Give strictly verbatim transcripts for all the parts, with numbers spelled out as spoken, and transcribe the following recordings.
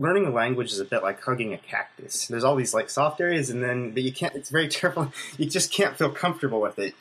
learning a language is a bit like hugging a cactus. There's all these like soft areas, and then but you can't. It's very terrible. You just can't feel comfortable with it.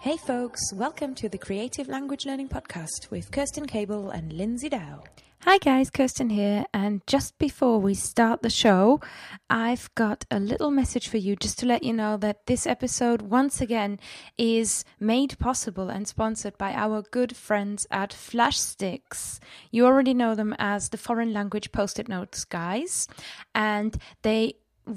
Hey folks, welcome to the Creative Language Learning Podcast with Kerstin Cable and Lindsay Dow. Hi guys, Kerstin here, and just before we start the show, I've got a little message for you just to let you know that this episode once again is made possible and sponsored by our good friends at Flashsticks. You already know them as the Foreign Language Post-it Notes guys, and they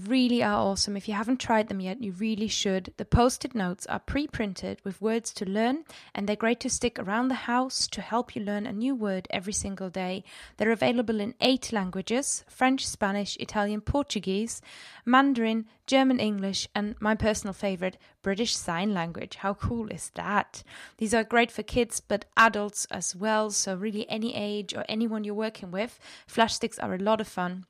really are awesome. If you haven't tried them yet, you really should. The post-it notes are pre-printed with words to learn, and they're great to stick around the house to help you learn a new word every single day. They're available in eight languages: French, Spanish, Italian, Portuguese, Mandarin, German, English, and my personal favorite, British Sign Language. How cool is that? These are great for kids, but adults as well. So really any age or anyone you're working with, Flashsticks are a lot of fun.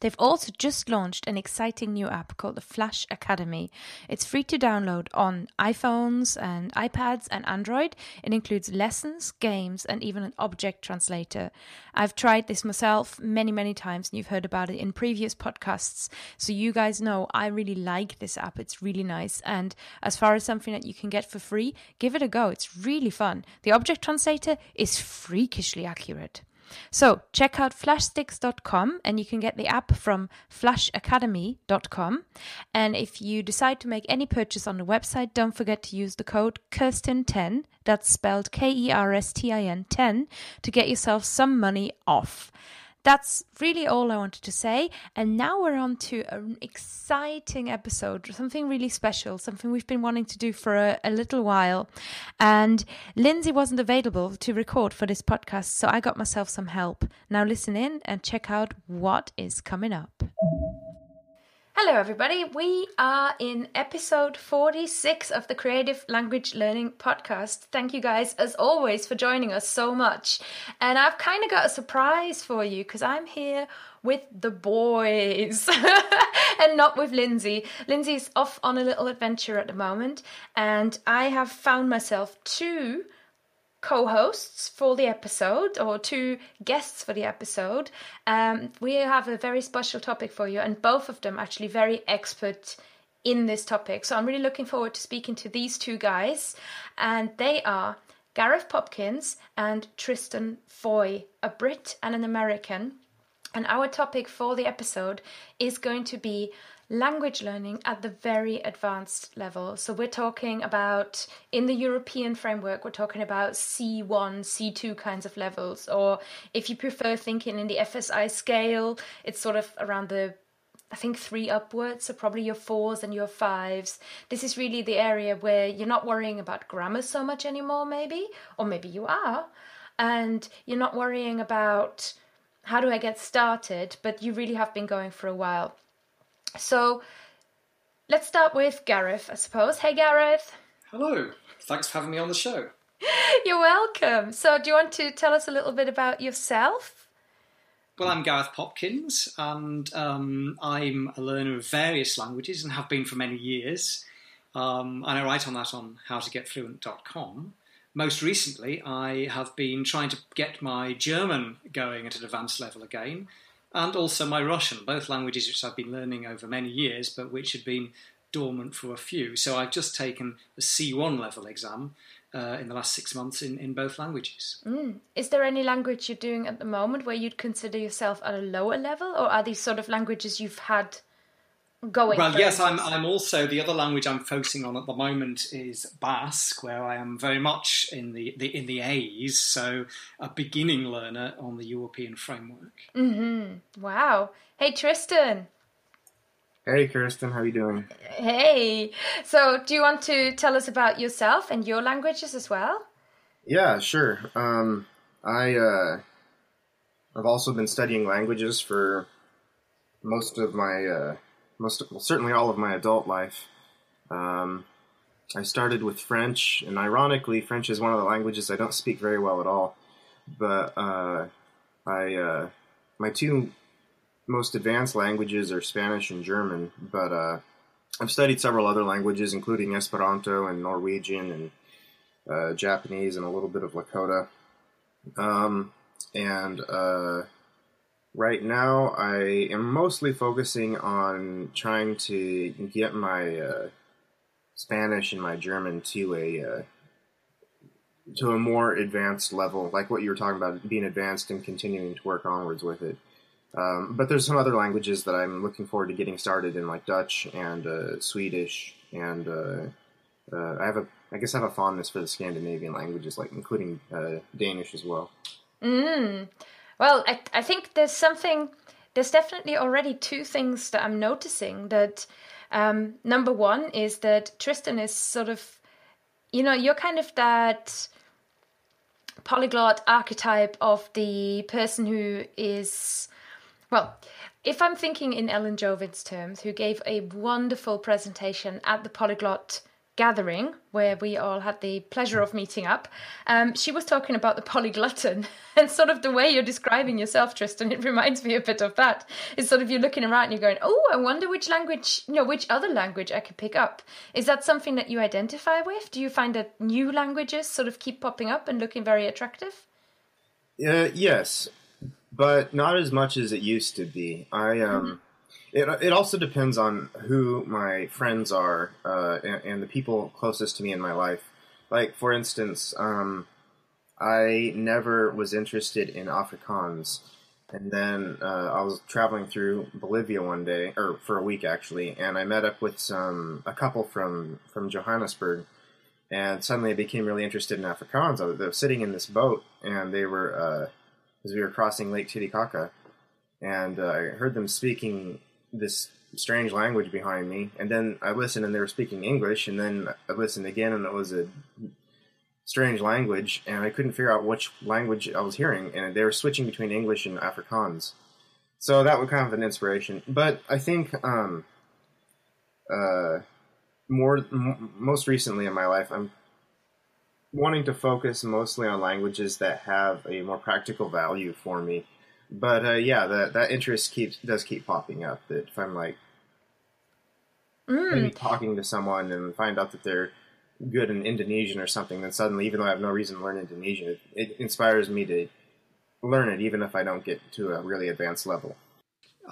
They've also just launched an exciting new app called the Flash Academy. It's free to download on iPhones and iPads and Android. It includes lessons, games, and even an object translator. I've tried this myself many, many times, and you've heard about it in previous podcasts. So you guys know I really like this app. It's really nice. And as far as something that you can get for free, give it a go. It's really fun. The object translator is freakishly accurate. So check out flashsticks dot com, and you can get the app from flash academy dot com. And if you decide to make any purchase on the website, don't forget to use the code Kerstin ten, that's spelled K E R S T I N ten, to get yourself some money off. That's really all I wanted to say. And now we're on to an exciting episode, something really special, something we've been wanting to do for a, a little while. And Lindsay wasn't available to record for this podcast, so I got myself some help. Now listen in and check out what is coming up. Hello everybody, we are in episode forty-six of the Creative Language Learning Podcast. Thank you guys as always for joining us so much. And I've kind of got a surprise for you because I'm here with the boys and not with Lindsay. Lindsay's off on a little adventure at the moment, and I have found myself two co-hosts for the episode, or two guests for the episode. Um, we have a very special topic for you, and both of them actually very expert in this topic. So I'm really looking forward to speaking to these two guys, and they are Gareth Popkins and Tristan Foy, a Brit and an American. And our topic for the episode is going to be language learning at the very advanced level. So we're talking about, in the European framework, we're talking about C one, C two kinds of levels, or if you prefer thinking in the F S I scale, it's sort of around the, I think, three upwards, so probably your fours and your fives. This is really the area where you're not worrying about grammar so much anymore, maybe, or maybe you are, and you're not worrying about how do I get started, but you really have been going for a while. So let's start with Gareth, I suppose. Hey, Gareth. Hello. Thanks for having me on the show. You're welcome. So do you want to tell us a little bit about yourself? Well, I'm Gareth Popkins, and um, I'm a learner of various languages and have been for many years. Um, and I write on that on how to get fluent dot com. Most recently, I have been trying to get my German going at an advanced level again, and also my Russian, both languages which I've been learning over many years, but which had been dormant for a few. So I've just taken a C one level exam uh, in the last six months in, in both languages. Mm. Is there any language you're doing at the moment where you'd consider yourself at a lower level, or are these sort of languages you've had going? Well, yes, I'm, I'm also, the other language I'm focusing on at the moment is Basque, where I am very much in the, the in the A's, so a beginning learner on the European framework. Mm-hmm. Wow. Hey, Tristan. Hey, Kirsten, how are you doing? Hey. So do you want to tell us about yourself and your languages as well? Yeah, sure. Um, I, uh, I've also been studying languages for most of my... Uh, Most, well, certainly all of my adult life. Um, I started with French, and ironically, French is one of the languages I don't speak very well at all. But uh, I, uh, my two most advanced languages are Spanish and German, but uh, I've studied several other languages, including Esperanto and Norwegian and uh, Japanese and a little bit of Lakota. Um, and uh, right now I am mostly focusing on trying to get my uh, Spanish and my German to a uh, to a more advanced level, like what you were talking about, being advanced and continuing to work onwards with it. Um, but there's some other languages that I'm looking forward to getting started in, like Dutch and uh, Swedish, and uh, uh, I have a, I guess, I have a fondness for the Scandinavian languages, like including uh, Danish as well. Mm. Well, I I think there's something, there's definitely already two things that I'm noticing. That um, number one is that Tristan is sort of, you know, you're kind of that polyglot archetype of the person who is. Well, if I'm thinking in Ellen Jovin's terms, who gave a wonderful presentation at the Polyglot Gathering, where we all had the pleasure of meeting up, um, she was talking about the polyglutton. And sort of the way you're describing yourself, Tristan, it reminds me a bit of that. It's sort of you're looking around and you're going, oh, I wonder which language, you know, which other language I could pick up. Is that something that you identify with? Do you find that new languages sort of keep popping up and looking very attractive? Uh, yes. But not as much as it used to be. I um, it it also depends on who my friends are uh, and, and the people closest to me in my life. Like, for instance, um, I never was interested in Afrikaans, and then uh, I was traveling through Bolivia one day, or for a week actually, and I met up with some a couple from from Johannesburg. And suddenly I became really interested in Afrikaans. I was, I was sitting in this boat, and they were. Uh, As we were crossing Lake Titicaca, and uh, I heard them speaking this strange language behind me, and then I listened, and they were speaking English, and then I listened again, and it was a strange language, and I couldn't figure out which language I was hearing, and they were switching between English and Afrikaans. So that was kind of an inspiration. But I think um, uh, more m- most recently in my life, I'm wanting to focus mostly on languages that have a more practical value for me. But uh, yeah, that that interest keeps does keep popping up. That if I'm like mm. maybe talking to someone and find out that they're good in Indonesian or something, then suddenly, even though I have no reason to learn Indonesian, it, it inspires me to learn it, even if I don't get to a really advanced level.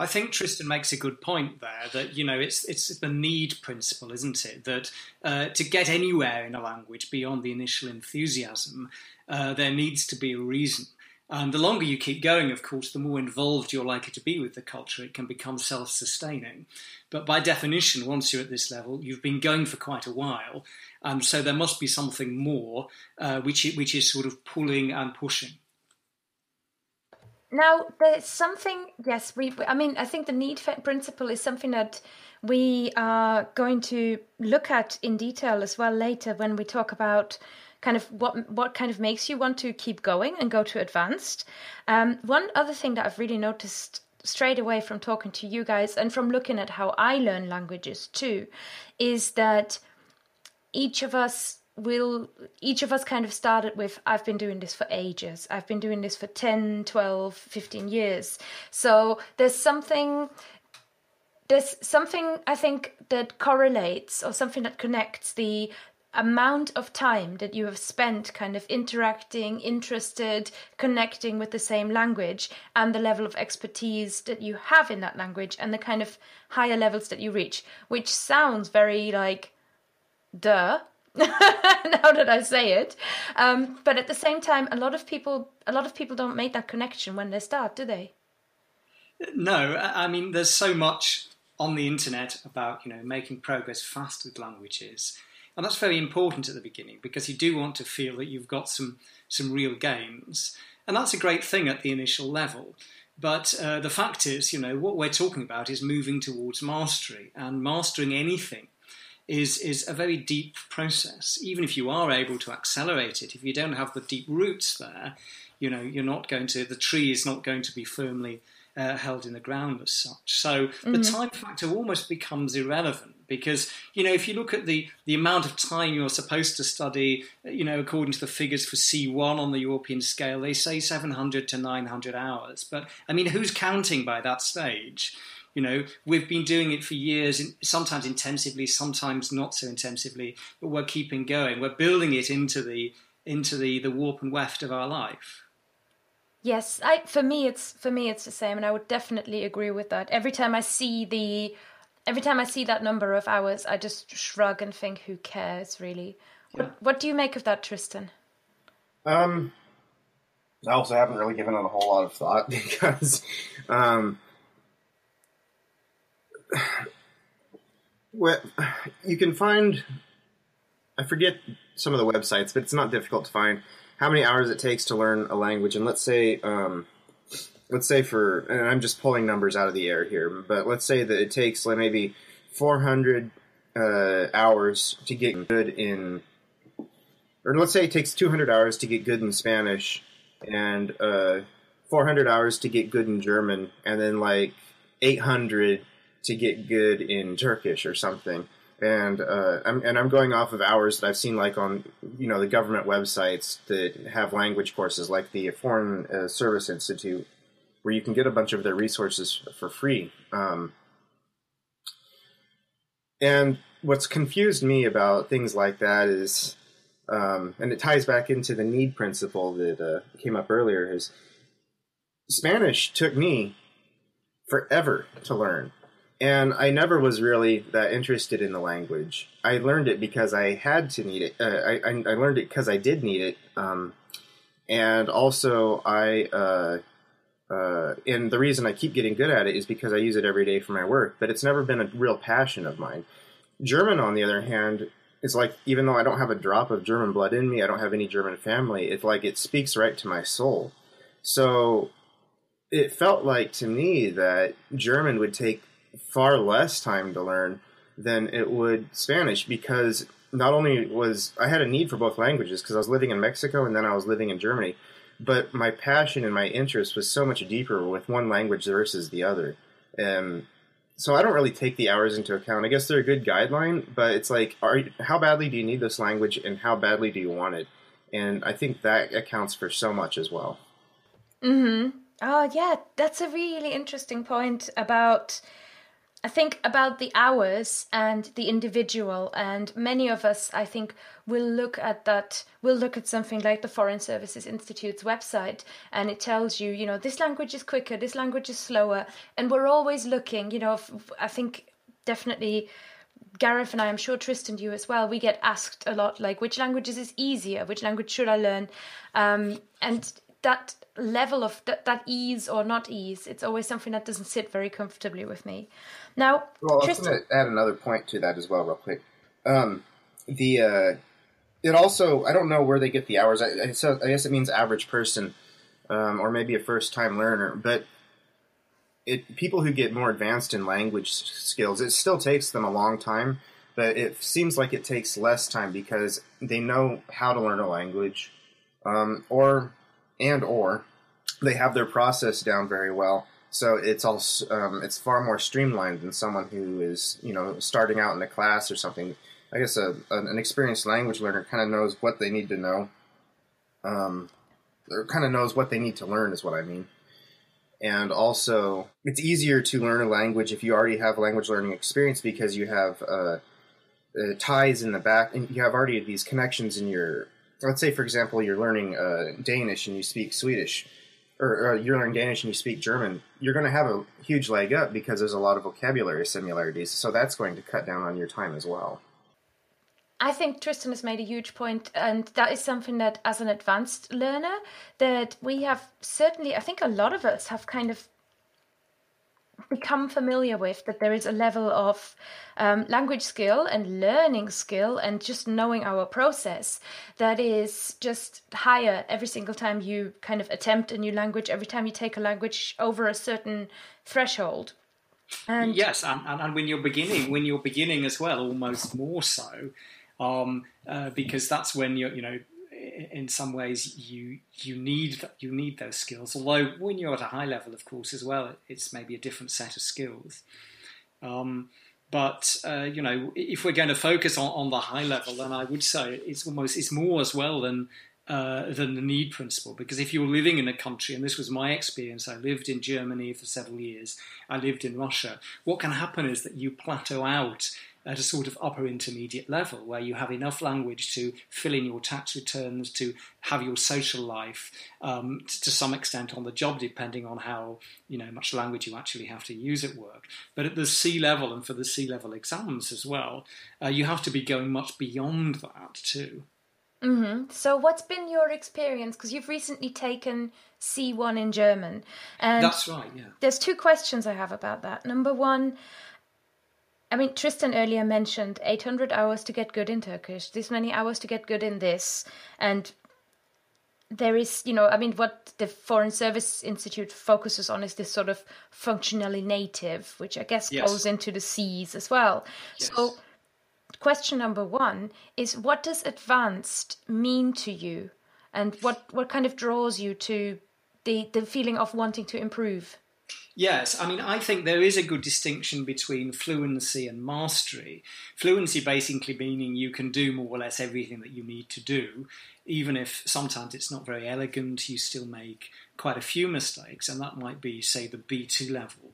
I think Tristan makes a good point there that, you know, it's it's the need principle, isn't it? That uh, to get anywhere in a language beyond the initial enthusiasm, uh, there needs to be a reason. And the longer you keep going, of course, the more involved you're likely to be with the culture. It can become self-sustaining. But by definition, once you're at this level, you've been going for quite a while. And so there must be something more, uh, which which is sort of pulling and pushing. Now, there's something, yes, we, I mean, I think the need principle is something that we are going to look at in detail as well later when we talk about kind of what what kind of makes you want to keep going and go to advanced. Um, one other thing that I've really noticed straight away from talking to you guys and from looking at how I learn languages too, is that each of us We'll, each of us kind of started with, I've been doing this for ages. I've been doing this for ten, twelve, fifteen years. So there's something, there's something I think that correlates or something that connects the amount of time that you have spent kind of interacting, interested, connecting with the same language and the level of expertise that you have in that language and the kind of higher levels that you reach, which sounds very like, duh, now that I say it, um, but at the same time, a lot of people, a lot of people don't make that connection when they start, do they? No, I mean, there's so much on the internet about, you know, making progress fast with languages, and that's very important at the beginning because you do want to feel that you've got some some real gains, and that's a great thing at the initial level. But uh, the fact is, you know, what we're talking about is moving towards mastery and mastering anything. Is, is a very deep process. Even if you are able to accelerate it, if you don't have the deep roots there, you know, you're not going to, the tree is not going to be firmly uh, held in the ground as such. So mm-hmm. the time factor almost becomes irrelevant because, you know, if you look at the, the amount of time you're supposed to study, you know, according to the figures for C one on the European scale, they say seven hundred to nine hundred hours. But, I mean, who's counting by that stage? You know, we've been doing it for years, sometimes intensively, sometimes not so intensively, but we're keeping going. We're building it into the into the, the warp and weft of our life. Yes, I for me it's for me it's the same, and I would definitely agree with that. Every time I see the every time I see that number of hours, I just shrug and think, who cares, really? Yeah. What, what do you make of that, Tristan? Um, I also haven't really given it a whole lot of thought because, um, well, you can find, I forget some of the websites, but it's not difficult to find how many hours it takes to learn a language. And let's say, um, let's say for, and I'm just pulling numbers out of the air here, but let's say that it takes like maybe four hundred uh, hours to get good in, or let's say it takes two hundred hours to get good in Spanish and uh, four hundred hours to get good in German, and then like eight hundred to get good in Turkish or something. And uh, I'm and I'm going off of hours that I've seen, like on you know the government websites that have language courses, like the Foreign uh, Service Institute, where you can get a bunch of their resources for free. Um, and what's confused me about things like that is. Um, and it ties back into the need principle that uh, came up earlier, is Spanish took me forever to learn. And I never was really that interested in the language. I learned it because I had to need it. Uh, I, I, I learned it because I did need it. Um, and also, I uh, uh, and the reason I keep getting good at it is because I use it every day for my work. But it's never been a real passion of mine. German, on the other hand, it's like, even though I don't have a drop of German blood in me, I don't have any German family, it's like it speaks right to my soul. So it felt like to me that German would take far less time to learn than it would Spanish, because not only was I had a need for both languages because I was living in Mexico and then I was living in Germany, but my passion and my interest was so much deeper with one language versus the other. Um So I don't really take the hours into account. I guess they're a good guideline, but it's like, are you, how badly do you need this language and how badly do you want it? And I think that accounts for so much as well. Mm-hmm. Oh, yeah, that's a really interesting point about, I think, about the hours and the individual. And many of us, I think, will look at that, will look at something like the Foreign Services Institute's website, and it tells you, you know, this language is quicker, this language is slower. And we're always looking, you know, f- I think definitely Gareth and I, I'm sure Tristan, you as well, we get asked a lot, like, which languages is easier? Which language should I learn? Um, and that level of th- that ease or not ease, it's always something that doesn't sit very comfortably with me. Now, well, Tristan... I was going to add another point to that as well real quick. Um, the uh, it also, I don't know where they get the hours. I, I, so I guess it means average person, um, or maybe a first-time learner, but it people who get more advanced in language skills, it still takes them a long time, but it seems like it takes less time because they know how to learn a language, um, or... and or they have their process down very well, so it's also um, it's far more streamlined than someone who is you know starting out in a class or something. I guess a, an experienced language learner kind of knows what they need to know, um, or kind of knows what they need to learn is what I mean. And also, it's easier to learn a language if you already have language learning experience because you have uh, uh, ties in the back, and you have already these connections in your. Let's say, for example, you're learning uh, Danish and you speak Swedish, or, or you're learning Danish and you speak German, you're going to have a huge leg up because there's a lot of vocabulary similarities, so that's going to cut down on your time as well. I think Tristan has made a huge point, and that is something that, as an advanced learner, that we have certainly, I think a lot of us have kind of become familiar with, that there is a level of um, language skill and learning skill and just knowing our process that is just higher every single time you kind of attempt a new language, every time you take a language over a certain threshold. And yes, and, and, and when you're beginning, when you're beginning as well, almost more so, um, uh, because that's when you're, you know, in some ways, you you need you need those skills. Although when you're at a high level, of course, as well, it's maybe a different set of skills. Um, but uh, you know, if we're going to focus on, on the high level, then I would say it's almost it's more as well than uh, than the need principle. Because if you're living in a country, and this was my experience, I lived in Germany for several years, I lived in Russia, what can happen is that you plateau out at a sort of upper intermediate level where you have enough language to fill in your tax returns, to have your social life, um, t- to some extent on the job, depending on how you know much language you actually have to use at work. But at the C level and for the C level exams as well, uh, you have to be going much beyond that too. Mm-hmm. So what's been your experience? Because you've recently taken C one in German. And that's right, yeah. There's two questions I have about that. Number one, I mean, Tristan earlier mentioned eight hundred hours to get good in Turkish, this many hours to get good in this. And there is, you know, I mean, what the Foreign Service Institute focuses on is this sort of functionally native, which I guess yes. goes into the C's as well. Yes. So question number one is, what does advanced mean to you? And what, what kind of draws you to the, the feeling of wanting to improve? Yes, I mean, I think there is a good distinction between fluency and mastery. Fluency basically meaning you can do more or less everything that you need to do, even if sometimes it's not very elegant, you still make quite a few mistakes, and that might be, say, the B two level.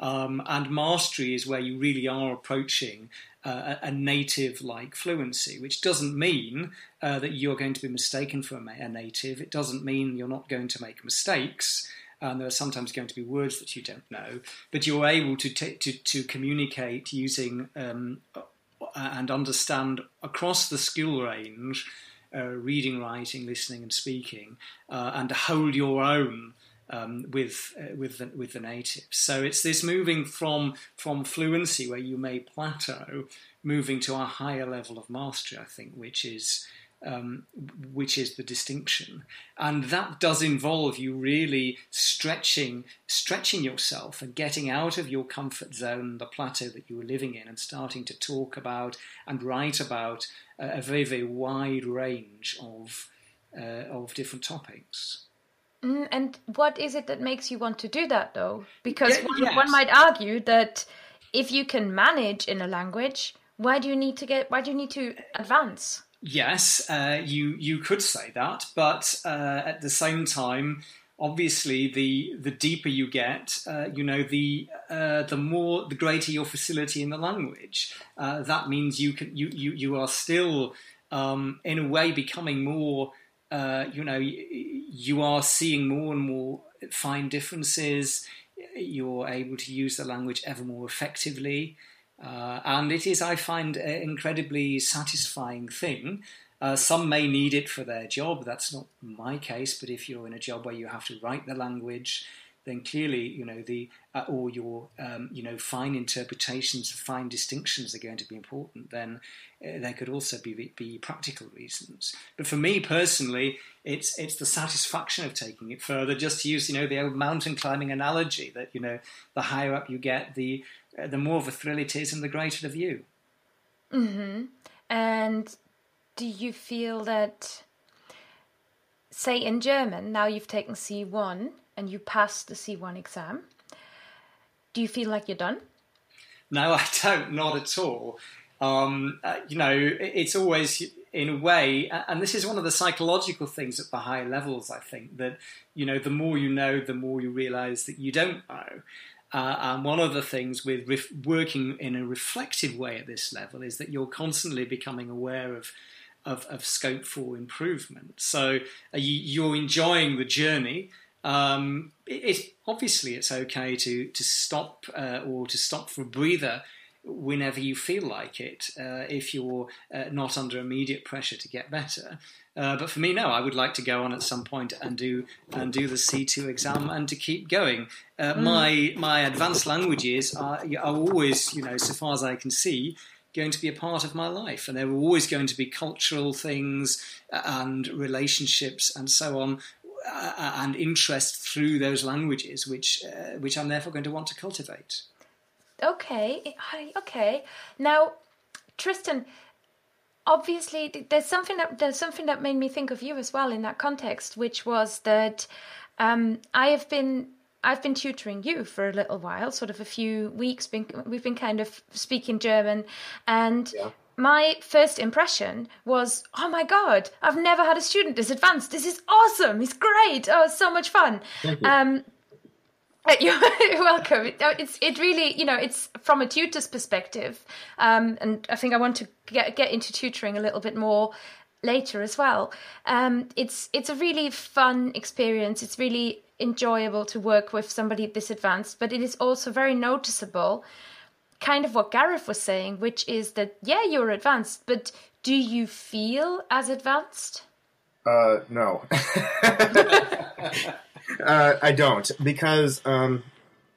Um, and mastery is where you really are approaching uh, a native-like fluency, which doesn't mean uh, that you're going to be mistaken for a native. It doesn't mean you're not going to make mistakes, and there are sometimes going to be words that you don't know, but you're able to t- to, to communicate using um, and understand across the skill range, uh, reading, writing, listening and speaking, uh, and to hold your own um, with uh, with the, with the natives. So it's this moving from from fluency, where you may plateau, moving to a higher level of mastery, I think, which is... Um, which is the distinction. And that does involve you really stretching stretching yourself and getting out of your comfort zone, the plateau that you were living in, and starting to talk about and write about a, a very, very wide range of uh, of different topics. Mm, and what is it that makes you want to do that, though? Because yeah, one, yes. one might argue that if you can manage in a language, why do you need to get? Why do you need to advance? Yes, uh, you you could say that, but uh, at the same time, obviously, the the deeper you get, uh, you know, the uh, the more the greater your facility in the language. Uh, that means you can you you you are still um, in a way becoming more. Uh, you know, you are seeing more and more fine differences. You're able to use the language ever more effectively. Uh, and it is, I find, an incredibly satisfying thing. Uh, some may need it for their job. That's not my case. But if you're in a job where you have to write the language, then clearly, you know, the uh, or your, um, you know, fine interpretations, fine distinctions are going to be important. Then uh, there could also be be practical reasons. But for me personally, it's it's the satisfaction of taking it further. Just to use, you know, the old mountain climbing analogy that, you know, the higher up you get, the Uh, the more of a thrill it is and the greater the view. Mm-hmm. And do you feel that, say in German, now you've taken C one and you passed the C one exam, do you feel like you're done? No, I don't, not at all. Um, uh, you know, it's always... in a way, and this is one of the psychological things at the high levels, I think, that, you know, the more you know, the more you realise that you don't know. Uh, and one of the things with ref- working in a reflective way at this level is that you're constantly becoming aware of of, of scope for improvement. So uh, you, you're enjoying the journey. Um, it, it, obviously, it's okay to, to stop uh, or to stop for a breather whenever you feel like it, uh, if you're uh, not under immediate pressure to get better. Uh, but for me, no, I would like to go on at some point and do and do the C two exam and to keep going. Uh, mm. My my advanced languages are, are always, you know, so far as I can see, going to be a part of my life. And there are always going to be cultural things and relationships and so on, uh, and interest through those languages, which uh, which I'm therefore going to want to cultivate. Okay, okay. Now, Tristan, obviously, there's something that there's something that made me think of you as well in that context, which was that um, I have been I've been tutoring you for a little while, sort of a few weeks. Been we've been kind of speaking German, and yeah. my first impression was, oh my God, I've never had a student this advanced. This is awesome. He's great. Oh, it's so much fun. Thank you. Um, You're welcome. It's it really, you know, it's from a tutor's perspective. Um, and I think I want to get get into tutoring a little bit more later as well. Um, it's it's a really fun experience. It's really enjoyable to work with somebody this advanced, but it is also very noticeable, kind of what Gareth was saying, which is that, yeah, you're advanced, but do you feel as advanced? Uh, no. Uh, I don't, because um,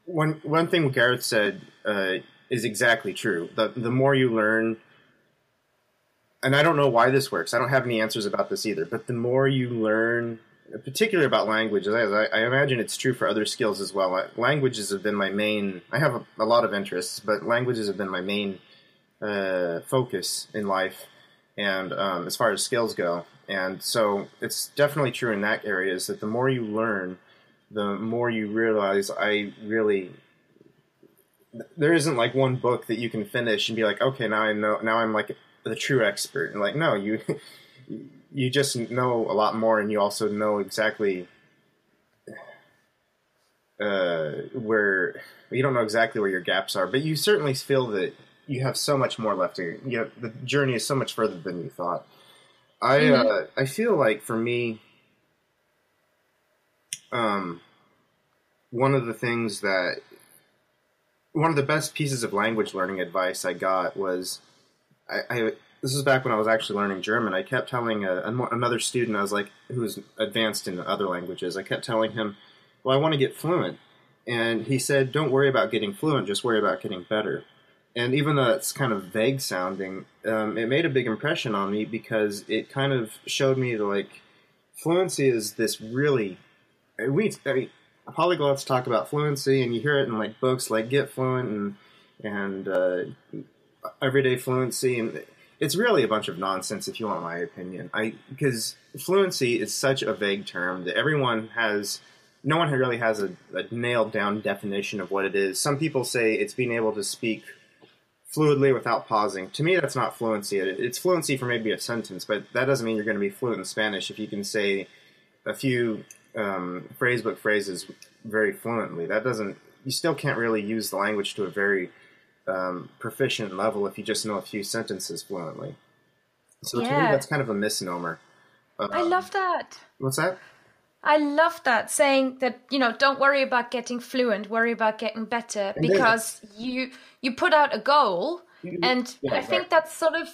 one one thing Gareth said uh, is exactly true. The the more you learn, and I don't know why this works. I don't have any answers about this either. But the more you learn, particularly about languages, as I, I imagine it's true for other skills as well. I, languages have been my main. I have a, a lot of interests, but languages have been my main uh, focus in life, and um, as far as skills go. And so it's definitely true in that area, is that the more you learn, the more you realize I really – there isn't like one book that you can finish and be like, okay, now I know – now I'm like the true expert. And like, no, you you just know a lot more, and you also know exactly uh, where – you don't know exactly where your gaps are, but you certainly feel that you have so much more left to – you have, the journey is so much further than you thought. I uh, I feel like for me, um, one of the things that one of the best pieces of language learning advice I got was, I, I this was back when I was actually learning German. I kept telling a, another student, I was like, who was advanced in other languages, I kept telling him, well, I want to get fluent, and he said, don't worry about getting fluent, just worry about getting better. And even though it's kind of vague sounding, um, it made a big impression on me, because it kind of showed me that, like, fluency is this really – we I mean, polyglots talk about fluency, and you hear it in, like, books like Get Fluent and, and uh, Everyday Fluency. And it's really a bunch of nonsense, if you want my opinion. I because fluency is such a vague term that everyone has – no one really has a, a nailed-down definition of what it is. Some people say it's being able to speak – fluidly without pausing. To me, that's not fluency. It's fluency for maybe a sentence, but that doesn't mean you're going to be fluent in Spanish if you can say a few um, phrasebook phrases very fluently. That doesn't. You still can't really use the language to a very um, proficient level if you just know a few sentences fluently. So yeah. To me, that's kind of a misnomer. Um, I love that. What's that? I love that, saying that, you know, don't worry about getting fluent, worry about getting better, and because you you put out a goal. And yeah, I think right. That's sort of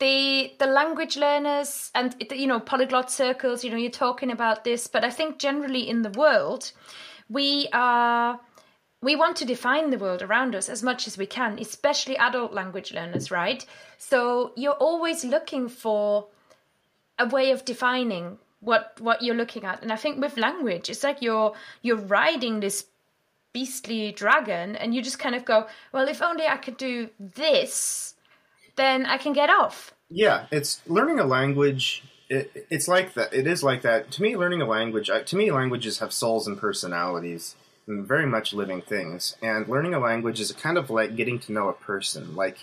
the the language learners and, you know, polyglot circles, you know, you're talking about this. But I think generally in the world, we are we want to define the world around us as much as we can, especially adult language learners, right? So you're always looking for a way of defining what what you're looking at. And I think with language, it's like you're you're riding this beastly dragon, and you just kind of go, well, if only I could do this, then I can get off. Yeah, it's learning a language. It, it's like that. It is like that. To me, learning a language, to me, languages have souls and personalities, and very much living things. And learning a language is kind of like getting to know a person. Like,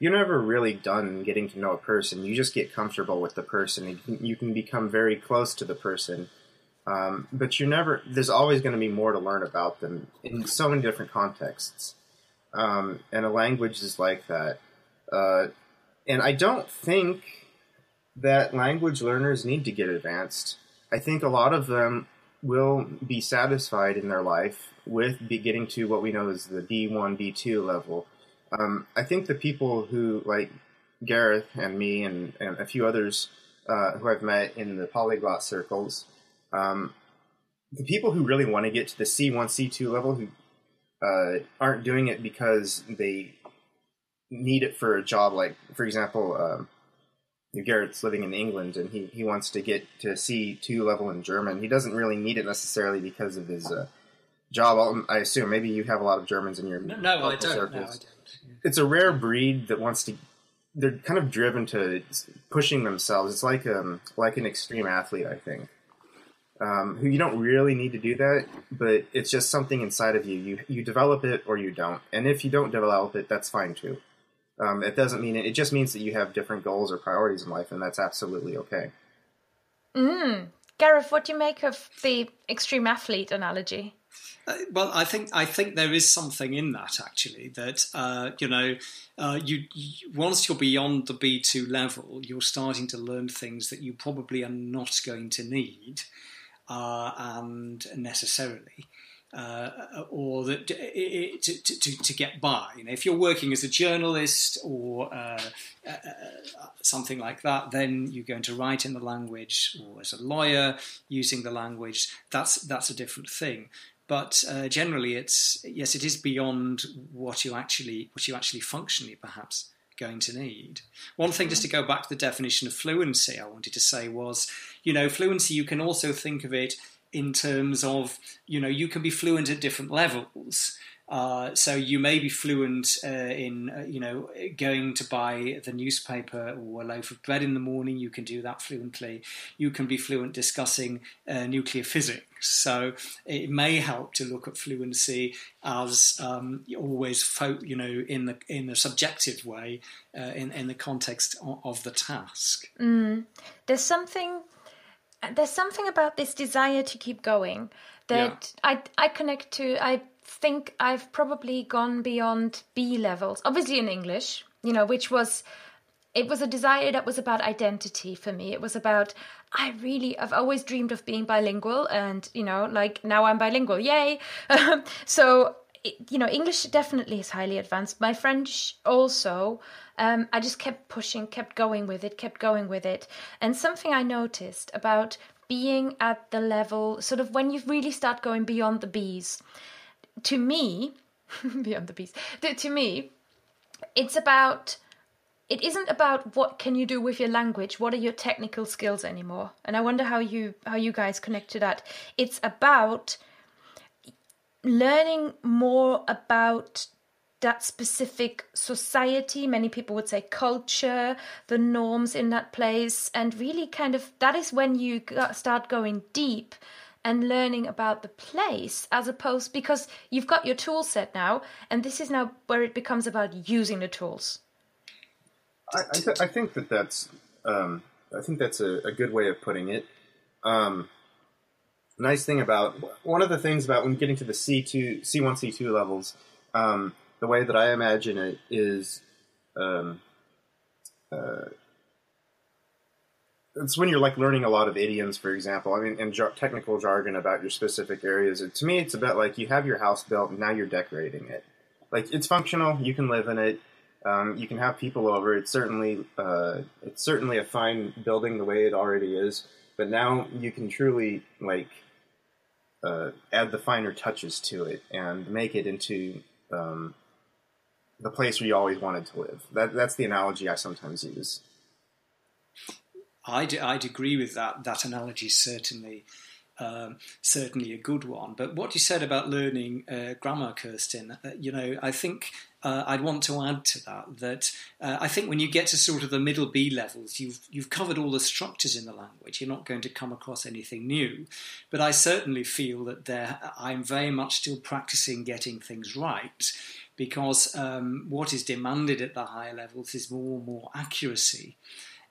you're never really done getting to know a person. You just get comfortable with the person. You can become very close to the person. Um, but you're never, there's always going to be more to learn about them in so many different contexts. Um, and a language is like that. Uh, and I don't think that language learners need to get advanced. I think a lot of them will be satisfied in their life with be getting to what we know as the B one, B two level. Um, I think the people who, like Gareth and me and, and a few others uh, who I've met in the polyglot circles, um, the people who really want to get to the C one, C two level, who uh, aren't doing it because they need it for a job, like, for example, um, Gareth's living in England, and he, he wants to get to C two level in German. He doesn't really need it necessarily because of his uh, job. I assume maybe you have a lot of Germans in your no, no, I don't. circles. No, I don't. It's a rare breed that wants to – they're kind of driven to pushing themselves. It's like um like an extreme athlete, I think, um, who you don't really need to do that, but it's just something inside of you. You you develop it or you don't, and if you don't develop it, that's fine too. Um, it doesn't mean it, it just means that you have different goals or priorities in life, and that's absolutely okay. Mm. Gareth, what do you make of the extreme athlete analogy? Uh, well, I think I think there is something in that, actually, that, uh, you know, uh, you, you once you're beyond the B two level, you're starting to learn things that you probably are not going to need uh, and necessarily. Uh, or that to, to, to, to get by. You know, if you're working as a journalist or uh, uh, something like that, then you're going to write in the language, or as a lawyer using the language. That's that's a different thing. But uh, generally, it's yes, it is beyond what you actually what you actually functionally perhaps going to need. One thing, just to go back to the definition of fluency, I wanted to say was, you know, fluency. You can also think of it in terms of, you know, you can be fluent at different levels. Uh, so you may be fluent uh, in, uh, you know, going to buy the newspaper or a loaf of bread in the morning. You can do that fluently. You can be fluent discussing uh, nuclear physics. So it may help to look at fluency as um, always, fo- you know, in the in the subjective way, uh, in, in the context of, of the task. Mm. There's something... There's something about this desire to keep going that yeah. I I connect to. I think I've probably gone beyond B levels, obviously in English, you know, which was, it was a desire that was about identity for me. It was about, I really, I've always dreamed of being bilingual and, you know, like now I'm bilingual, yay. So, you know, English definitely is highly advanced. My French also. Um, I just kept pushing, kept going with it, kept going with it. And something I noticed about being at the level, sort of when you really start going beyond the B's, to me, beyond the B's, to me, it's about, it isn't about what can you do with your language, what are your technical skills anymore. And I wonder how you how you guys connect to that. It's about learning more about that specific society, many people would say culture, the norms in that place, and really kind of, that is when you start going deep and learning about the place, as opposed, because you've got your tool set now, and this is now where it becomes about using the tools. I, I, th- I think that that's, um, I think that's a, a good way of putting it. Um, nice thing about, one of the things about when getting to the C two, C one, C two levels, um, the way that I imagine it is, um, uh, it's when you're like learning a lot of idioms, for example, I mean, and jar- technical jargon about your specific areas. And to me, it's about like you have your house built and now you're decorating it. Like it's functional, you can live in it, um, you can have people over. It's certainly uh, it's certainly a fine building the way it already is, but now you can truly like uh, add the finer touches to it and make it into um, the place where you always wanted to live. That, that's the analogy I sometimes use. I'd, I'd agree with that. That analogy is certainly, um, certainly a good one. But what you said about learning uh, grammar, Kerstin, uh, you know, I think uh, I'd want to add to that, that uh, I think when you get to sort of the middle B levels, you've, you've covered all the structures in the language. You're not going to come across anything new. But I certainly feel that there, I'm very much still practicing getting things right, because um, what is demanded at the higher levels is more and more accuracy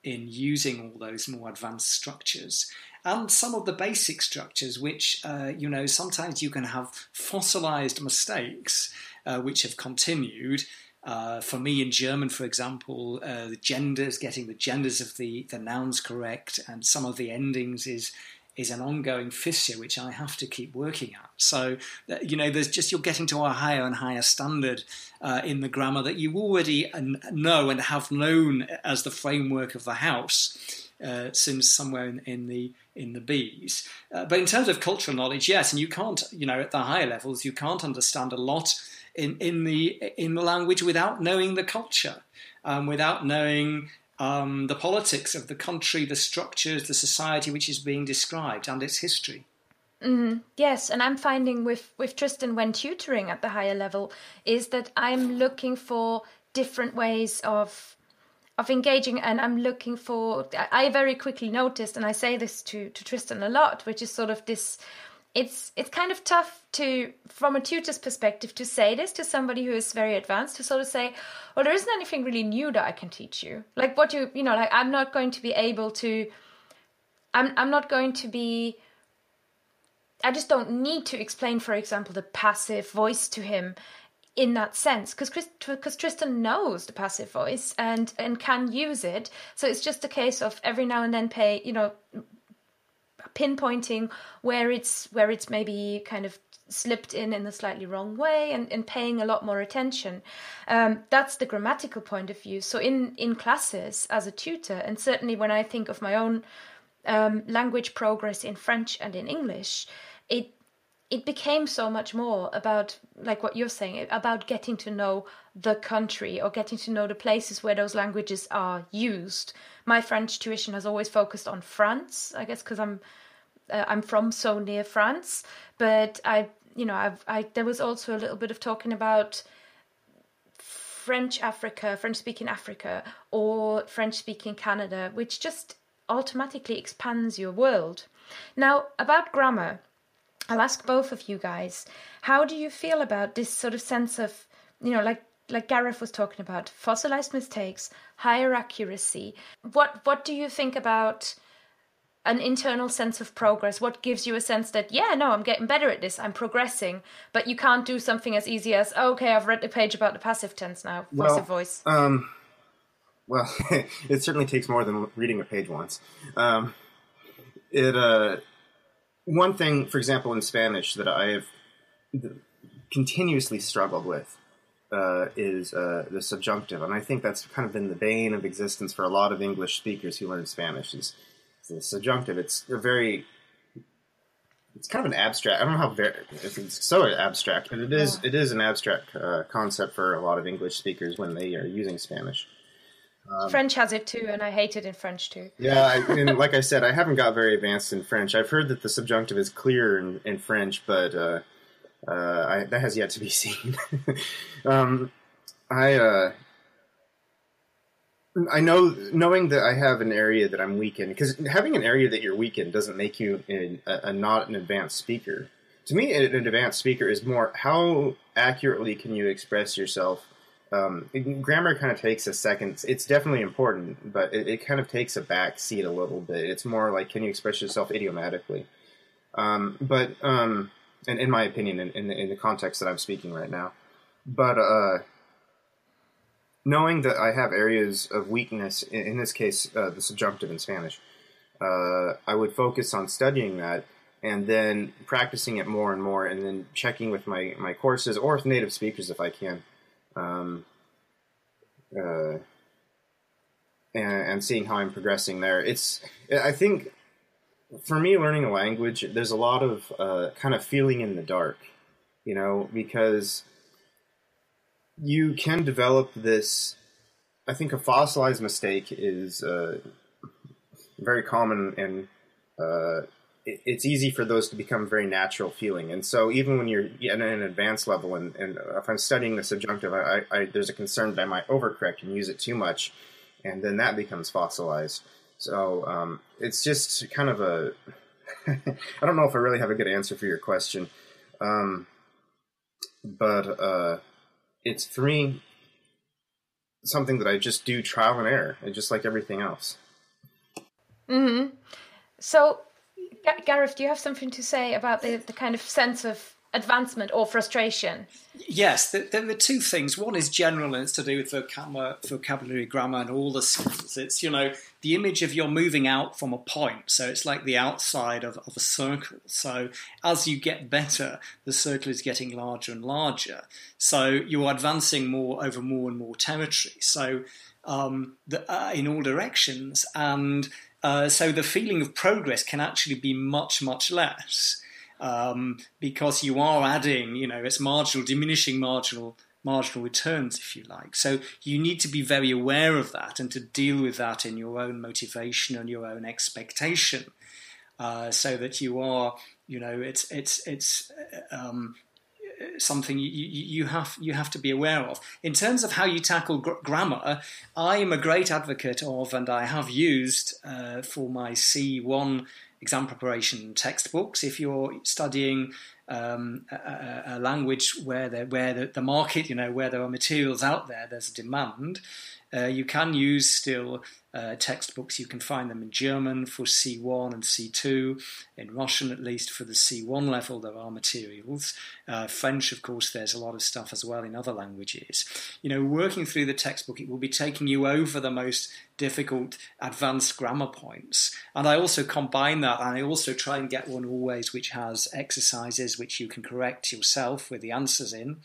in using all those more advanced structures and some of the basic structures, which, uh, you know, sometimes you can have fossilized mistakes uh, which have continued. Uh, for me in German, for example, uh, the genders, getting the genders of the, the nouns correct and some of the endings is is an ongoing fissure which I have to keep working at. So, you know, there's just, you're getting to a higher and higher standard uh, in the grammar that you already know and have known as the framework of the house uh, since somewhere in, in the in the B's. Uh, but in terms of cultural knowledge, yes, and you can't, you know, at the higher levels, you can't understand a lot in, in, the, in the language without knowing the culture, um, without knowing... Um, the politics of the country, the structures, the society which is being described, and its history. Mm-hmm. Yes, and I'm finding with, with Tristan when tutoring at the higher level is that I'm looking for different ways of of engaging, and I'm looking for... I very quickly noticed, and I say this to, to Tristan a lot, which is sort of this... it's it's kind of tough to, from a tutor's perspective, to say this to somebody who is very advanced, to sort of say, well, there isn't anything really new that I can teach you. Like what you, you know, like I'm not going to be able to, I'm I'm not going to be, I just don't need to explain, for example, the passive voice to him in that sense, because because Tristan knows the passive voice and, and can use it. So it's just a case of every now and then pay, you know, pinpointing where it's where it's maybe kind of slipped in in a slightly wrong way, and, and paying a lot more attention. Um, that's the grammatical point of view. So in, in classes as a tutor, and certainly when I think of my own um, language progress in French and in English, it it became so much more about, like what you're saying, about getting to know the country or getting to know the places where those languages are used. My French tuition has always focused on France, I guess, because I'm uh, I'm from so near France. But I, you know, I've, I there was also a little bit of talking about French Africa, French-speaking Africa, or French-speaking Canada, which just automatically expands your world. Now, about grammar, I'll ask both of you guys, how do you feel about this sort of sense of, you know, like like Gareth was talking about, fossilized mistakes, higher accuracy? What what do you think about an internal sense of progress? What gives you a sense that, yeah, no, I'm getting better at this, I'm progressing, but you can't do something as easy as, oh, okay, I've read the page about the passive tense now, well, passive voice? Um, well, it certainly takes more than reading a page once. Um, it... Uh, One thing, for example, in Spanish that I have continuously struggled with uh, is uh, the subjunctive, and I think that's kind of been the bane of existence for a lot of English speakers who learn Spanish. Is, is the subjunctive? It's a very, it's kind of an abstract. I don't know how very, if it's so abstract, but it is. Yeah. It is an abstract uh, concept for a lot of English speakers when they are using Spanish. Um, French has it too, and I hate it in French too. Yeah, I, and like I said, I haven't got very advanced in French. I've heard that the subjunctive is clear in, in French, but uh, uh, I, that has yet to be seen. um, I uh, I know knowing that I have an area that I'm weak in, because having an area that you're weak in doesn't make you a, a not an advanced speaker. To me, an advanced speaker is more how accurately can you express yourself. Um, grammar kind of takes a second. It's definitely important, but it, it kind of takes a back seat a little bit. It's more like, can you express yourself idiomatically? Um, but, um, and in my opinion, in, in, the, in the context that I'm speaking right now, but uh, knowing that I have areas of weakness, in, in this case, uh, the subjunctive in Spanish, uh, I would focus on studying that and then practicing it more and more, and then checking with my, my courses or with native speakers if I can. Um, uh, and, and seeing how I'm progressing there. It's, I think, for me, learning a language, there's a lot of uh, kind of feeling in the dark, you know, because you can develop this. I think a fossilized mistake is uh, very common, and uh, it, it's easy for those to become very natural feeling. And so even when you're at an advanced level, and, and if I'm studying the subjunctive, I, I, there's a concern that I might overcorrect and use it too much, and then that becomes fossilized. So um, it's just kind of a, I don't know if I really have a good answer for your question, um, but uh, it's for me something that I just do trial and error, just like everything else. Mm-hmm. So Gareth, do you have something to say about the, the kind of sense of advancement or frustration? Yes, there, there are two things. One is general, and it's to do with vocab- vocabulary, grammar, and all the skills. It's, you know, the image of you're moving out from a point. So it's like the outside of, of a circle. So as you get better, the circle is getting larger and larger. So you're advancing more over more and more territory. So um, the, uh, in all directions. And Uh, so the feeling of progress can actually be much, much less um, because you are adding, you know, it's marginal, diminishing marginal, marginal returns, if you like. So you need to be very aware of that and to deal with that in your own motivation and your own expectation, uh, so that you are, you know, it's, it's, it's, um, something you, you have you have to be aware of. In terms of how you tackle gr- grammar, I am a great advocate of, and I have used uh, for my C one exam preparation textbooks, if you're studying um, a, a language where there, where the, the market, you know, where there are materials out there, there's a demand. Uh, you can use still uh, textbooks. You can find them in German for C one and C two. In Russian, at least for the C one level, there are materials. Uh, French, of course, there's a lot of stuff as well in other languages. You know, working through the textbook, it will be taking you over the most difficult advanced grammar points. And I also combine that, and I also try and get one always which has exercises which you can correct yourself with the answers in.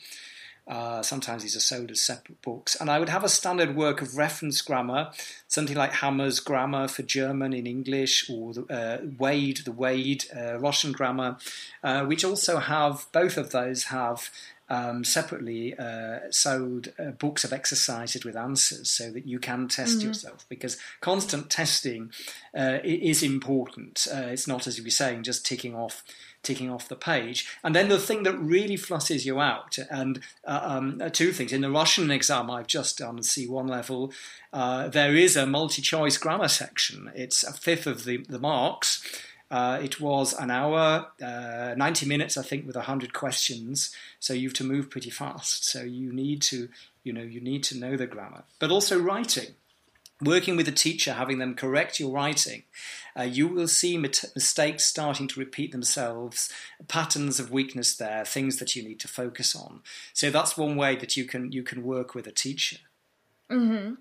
Uh, sometimes these are sold as separate books. And I would have a standard work of reference grammar, something like Hammer's Grammar for German in English, or the, uh, Wade, the Wade uh, Russian Grammar, uh, which also have, both of those have um, separately uh, sold uh, books of exercises with answers so that you can test mm-hmm. yourself, because constant testing uh, is important. Uh, it's not, as you were saying, just ticking off ticking off the page. And then the thing that really flusses you out, and uh, um, two things. In the Russian exam I've just done, C one level, uh, there is a multi-choice grammar section. It's a fifth of the, the marks. Uh, it was an hour, uh, ninety minutes, I think, with one hundred questions. So you have to move pretty fast. So you need to, you know, you need to know the grammar. But also writing. Working with a teacher, having them correct your writing, uh, you will see mat- mistakes starting to repeat themselves, patterns of weakness there, things that you need to focus on. So that's one way that you can you can work with a teacher. Mm-hmm.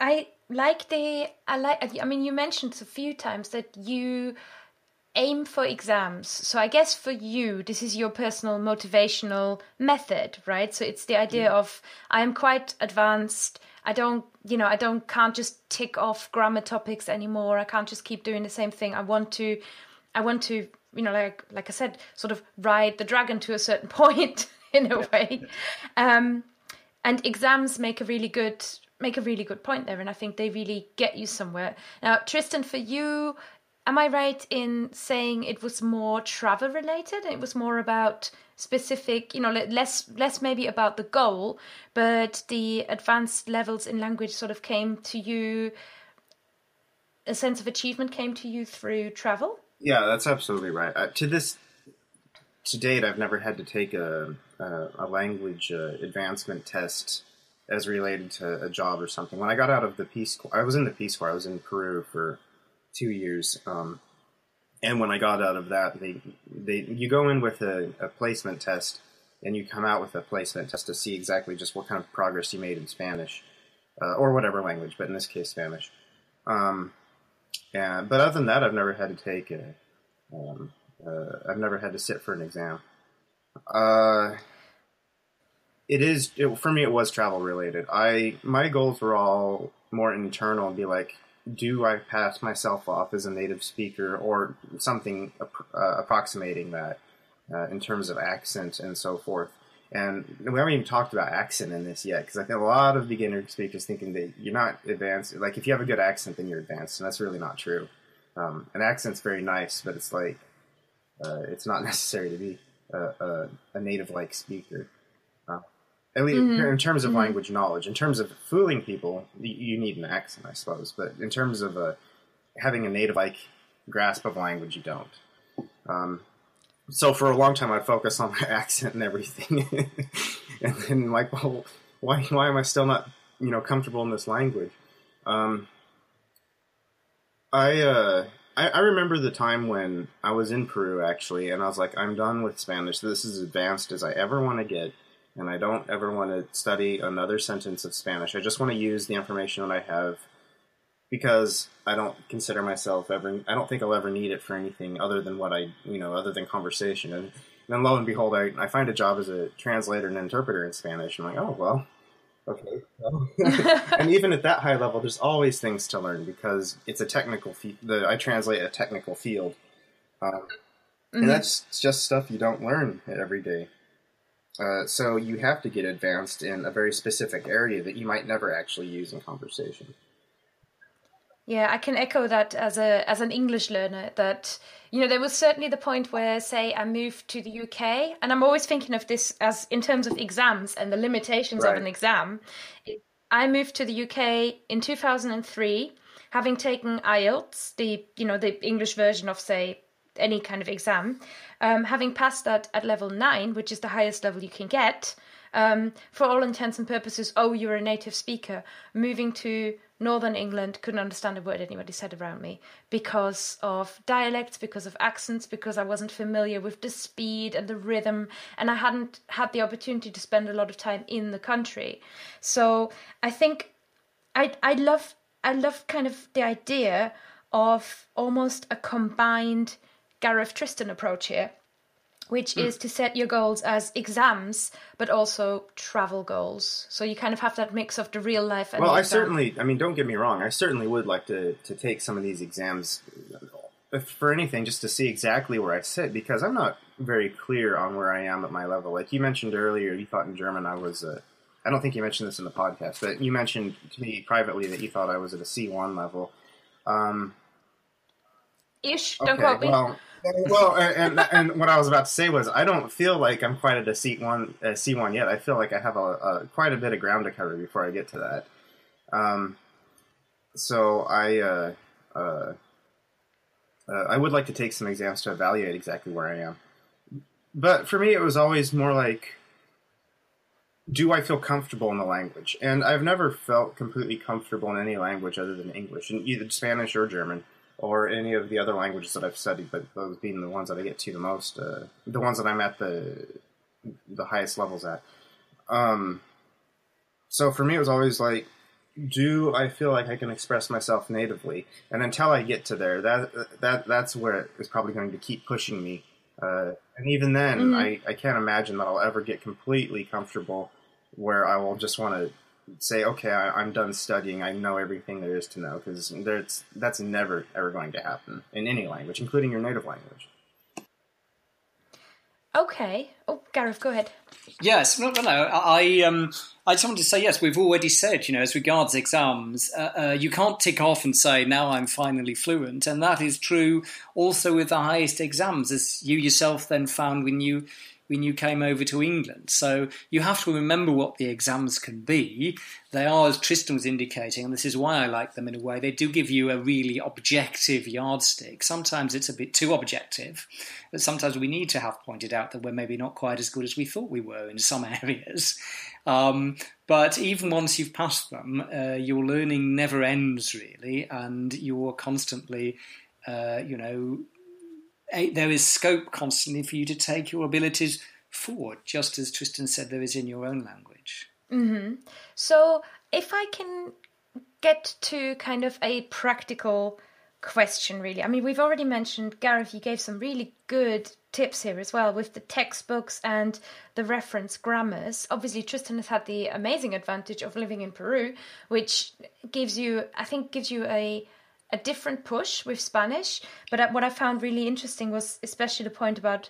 I like the I like. I mean, you mentioned a few times that you aim for exams. So I guess for you, this is your personal motivational method, right? So it's the idea yeah. of I am quite advanced. I don't, you know, I don't, can't just tick off grammar topics anymore. I can't just keep doing the same thing. I want to, I want to, you know, like, like I said, sort of ride the dragon to a certain point in a way. Um, and exams make a really good, make a really good point there. And I think they really get you somewhere. Now, Tristan, for you, am I right in saying it was more travel related? It was more about specific, you know, less less maybe about the goal, but the advanced levels in language sort of came to you, a sense of achievement came to you through travel? Yeah, that's absolutely right. Uh, to this, to date, I've never had to take a, a, a language uh, advancement test as related to a job or something. When I got out of the Peace Corps, I was in the Peace Corps, I was in Peru for two years, um, and when I got out of that, they, they you go in with a, a placement test, and you come out with a placement test to see exactly just what kind of progress you made in Spanish, uh, or whatever language, but in this case, Spanish. Um, and, but other than that, I've never had to take a, um, uh, I've never had to sit for an exam. Uh, it is, it, for me, it was travel related. I, my goals were all more internal and be like, do I pass myself off as a native speaker or something uh, approximating that uh, in terms of accent and so forth? And we haven't even talked about accent in this yet, because I think a lot of beginner speakers thinking that you're not advanced. Like, if you have a good accent, then you're advanced, and that's really not true. Um, an accent's very nice, but it's like uh, it's not necessary to be a, a, a native-like speaker. Uh, At least mm-hmm. in terms of mm-hmm. language knowledge, in terms of fooling people, you need an accent, I suppose. But in terms of uh, having a native-like grasp of language, you don't. Um, so for a long time, I'd focus on my accent and everything. And then, like, well, why, why am I still not, you know, comfortable in this language? Um, I, uh, I I remember the time when I was in Peru, actually, and I was like, I'm done with Spanish. This is as advanced as I ever want to get. And I don't ever want to study another sentence of Spanish. I just want to use the information that I have, because I don't consider myself ever, I don't think I'll ever need it for anything other than what I, you know, other than conversation. And, and then lo and behold, I, I find a job as a translator and interpreter in Spanish. I'm like, oh, well, okay. Well. And even at that high level, there's always things to learn, because it's a technical, fe- the, I translate a technical field. Um, mm-hmm. And that's just stuff you don't learn every day. Uh, so you have to get advanced in a very specific area that you might never actually use in conversation. Yeah, I can echo that as a as an English learner, that, you know, there was certainly the point where, say, I moved to the U K, and I'm always thinking of this as in terms of exams and the limitations right. of an exam. I moved to the U K in two thousand three, having taken I E L T S, the, you know, the English version of, say, any kind of exam, um, having passed that at level nine, which is the highest level you can get, um, for all intents and purposes, oh, you're a native speaker. Moving to Northern England, couldn't understand a word anybody said around me because of dialects, because of accents, because I wasn't familiar with the speed and the rhythm, and I hadn't had the opportunity to spend a lot of time in the country. So I think I I love I love kind of the idea of almost a combined Gareth Tristan approach here, which mm. is to set your goals as exams, but also travel goals. So you kind of have that mix of the real life. And well, I certainly, I mean, don't get me wrong. I certainly would like to, to take some of these exams, if for anything, just to see exactly where I sit, because I'm not very clear on where I am at my level. Like you mentioned earlier, you thought in German I was a, I don't think you mentioned this in the podcast, but you mentioned to me privately that you thought I was at a C one level. Um, Ish, don't okay, quote me. Well, well, and, and and what I was about to say was, I don't feel like I'm quite at a C one yet. I feel like I have a, a quite a bit of ground to cover before I get to that. Um, so I uh, uh, uh, I would like to take some exams to evaluate exactly where I am. But for me, it was always more like, do I feel comfortable in the language? And I've never felt completely comfortable in any language other than English, in either Spanish or German, or any of the other languages that I've studied, but those being the ones that I get to the most, uh, the ones that I'm at the the highest levels at. Um, so for me, it was always like, do I feel like I can express myself natively? And until I get to there, that that that's where it is probably going to keep pushing me. Uh, and even then, mm-hmm. I, I can't imagine that I'll ever get completely comfortable where I will just want to say, okay, I, I'm done studying. I know everything there is to know, because there's that's never ever going to happen in any language, including your native language. Okay. Oh, Gareth, go ahead. Yes. No, no, no. I, um, I just wanted to say, yes, we've already said, you know, as regards exams, uh, uh, you can't tick off and say, now I'm finally fluent. And that is true also with the highest exams, as you yourself then found when you when you came over to England. So you have to remember what the exams can be. They are, as Tristan was indicating, and this is why I like them in a way, they do give you a really objective yardstick. Sometimes it's a bit too objective, but sometimes we need to have pointed out that we're maybe not quite as good as we thought we were in some areas. Um, but even once you've passed them, uh, your learning never ends, really, and you're constantly, uh, you know, there is scope constantly for you to take your abilities forward, just as Tristan said there is in your own language. Mm-hmm. So if I can get to kind of a practical question, really. I mean, we've already mentioned, Gareth, you gave some really good tips here as well with the textbooks and the reference grammars. Obviously, Tristan has had the amazing advantage of living in Peru, which gives you, I think, gives you a... a different push with Spanish, but what I found really interesting was especially the point about